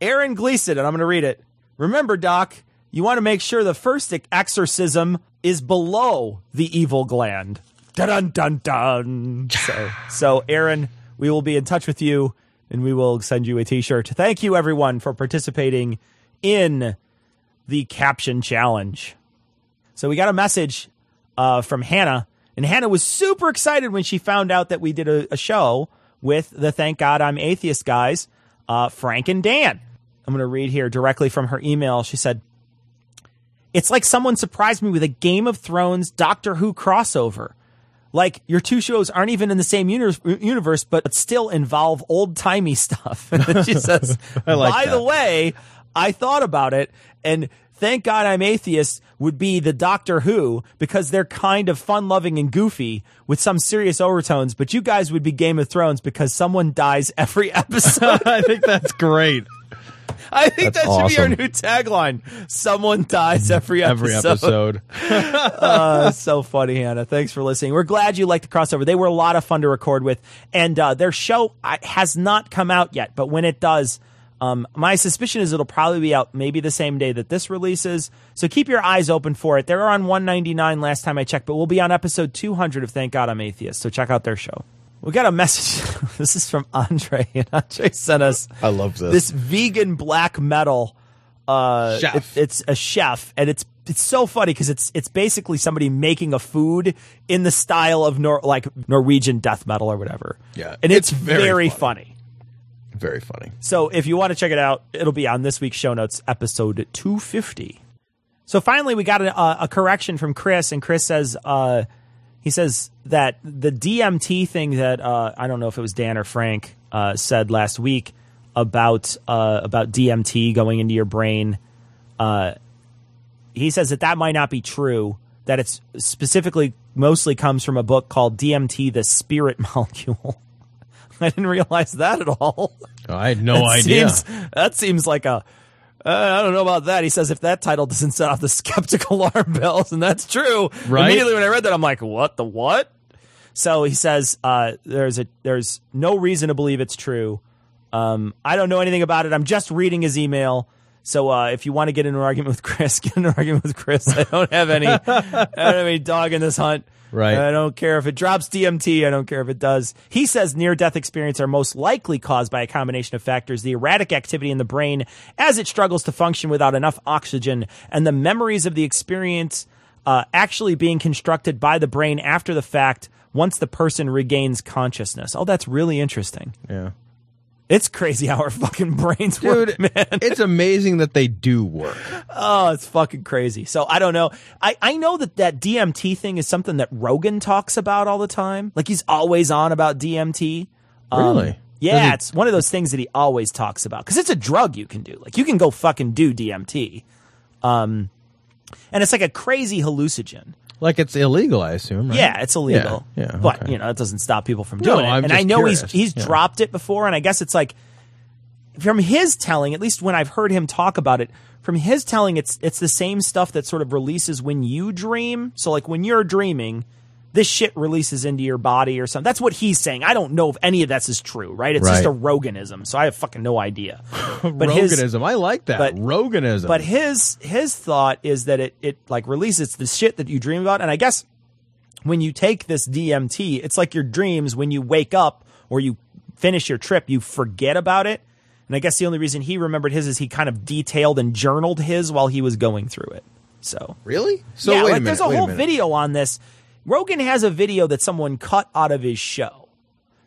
Aaron Gleason, and I'm going to read it. Remember, Doc, you want to make sure the first exorcism is below the evil gland. Dun dun dun. So, so Aaron, we will be in touch with you, and we will send you a T-shirt. Thank you, everyone, for participating in the caption challenge. So we got a message uh, from Hannah, and Hannah was super excited when she found out that we did a, a show with the Thank God I'm Atheist guys, uh, Frank and Dan. I'm going to read here directly from her email. She said, it's like someone surprised me with a Game of Thrones, Doctor Who crossover. Like, your two shows aren't even in the same uni- universe, but still involve old-timey stuff. And then she says, I like by that. The way, I thought about it, and Thank God I'm Atheist would be the Doctor Who, because they're kind of fun-loving and goofy with some serious overtones, but you guys would be Game of Thrones because someone dies every episode. I think that's great. I think That's that should awesome. Be our new tagline. Someone dies every episode. Every episode. uh, so funny, Hannah. Thanks for listening. We're glad you liked the crossover. They were a lot of fun to record with. And uh, their show has not come out yet. But when it does, um, my suspicion is it'll probably be out maybe the same day that this releases. So keep your eyes open for it. They were on one ninety-nine last time I checked. But we'll be on episode two hundred of Thank God I'm Atheist. So check out their show. We got a message. This is from Andre, and Andre sent us I love this. this vegan black metal. Uh, chef. It, it's a chef, and it's it's so funny because it's it's basically somebody making a food in the style of Nor- like Norwegian death metal or whatever. Yeah, and it's, it's very, very funny. funny. Very funny. So if you want to check it out, it'll be on this week's show notes, episode two fifty. So finally, we got a, a correction from Chris, and Chris says. Uh, He says that the D M T thing that uh, I don't know if it was Dan or Frank uh, said last week about uh, about D M T going into your brain. Uh, he says that that might not be true, that it's specifically mostly comes from a book called D M T, The Spirit Molecule. I didn't realize that at all. I had no that idea. Seems, that seems like a... Uh, I don't know about that. He says if that title doesn't set off the skeptical alarm bells, and that's true. Right? Immediately when I read that, I'm like, what the what? So he says uh, there's a there's no reason to believe it's true. Um, I don't know anything about it. I'm just reading his email. So uh, if you want to get in an argument with Chris, get in an argument with Chris. I don't have any. I don't have any dog in this hunt. Right. I don't care if it drops D M T. I don't care if it does. He says near-death experiences are most likely caused by a combination of factors, the erratic activity in the brain as it struggles to function without enough oxygen, and the memories of the experience uh, actually being constructed by the brain after the fact once the person regains consciousness. Oh, that's really interesting. Yeah. It's crazy how our fucking brains Dude, work, man. It's amazing that they do work. Oh, it's fucking crazy. So I don't know. I, I know that that D M T thing is something that Rogan talks about all the time. Like, he's always on about D M T. Um, really? Yeah, he- it's one of those things that he always talks about. Because it's a drug you can do. Like, you can go fucking do D M T. Um, and it's like a crazy hallucinogen. Like, it's illegal, I assume, right? Yeah, it's illegal. Yeah, yeah, okay. But, you know, it doesn't stop people from doing no, it. I'm and I know curious. he's he's yeah. dropped it before, and I guess it's like, from his telling, at least when I've heard him talk about it, from his telling, it's it's the same stuff that sort of releases when you dream. So, like, when you're dreaming, this shit releases into your body or something. That's what he's saying. I don't know if any of this is true, right? It's right. just a Roganism, so I have fucking no idea. But Roganism, his, I like that. But, Roganism. But his his thought is that it, it like releases the shit that you dream about. And I guess when you take this D M T, it's like your dreams, when you wake up or you finish your trip, you forget about it. And I guess the only reason he remembered his is he kind of detailed and journaled his while he was going through it. So Really? So yeah, wait like, a minute, there's a wait whole a video on this. Rogan has a video that someone cut out of his show.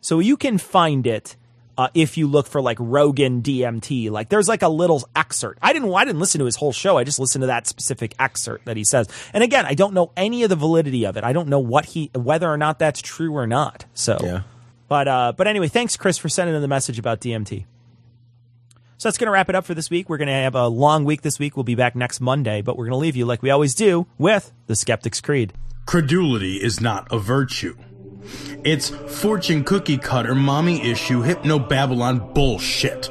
So you can find it uh, if you look for like Rogan D M T. Like there's like a little excerpt. I didn't I didn't listen to his whole show. I just listened to that specific excerpt that he says. And again, I don't know any of the validity of it. I don't know what he whether or not that's true or not. So yeah. But uh, but anyway, thanks Chris for sending in the message about D M T. So that's going to wrap it up for this week. We're going to have a long week this week. We'll be back next Monday, but we're going to leave you like we always do with the Skeptic's Creed. Credulity is not a virtue. It's fortune cookie cutter, mommy issue, hypno-Babylon bullshit.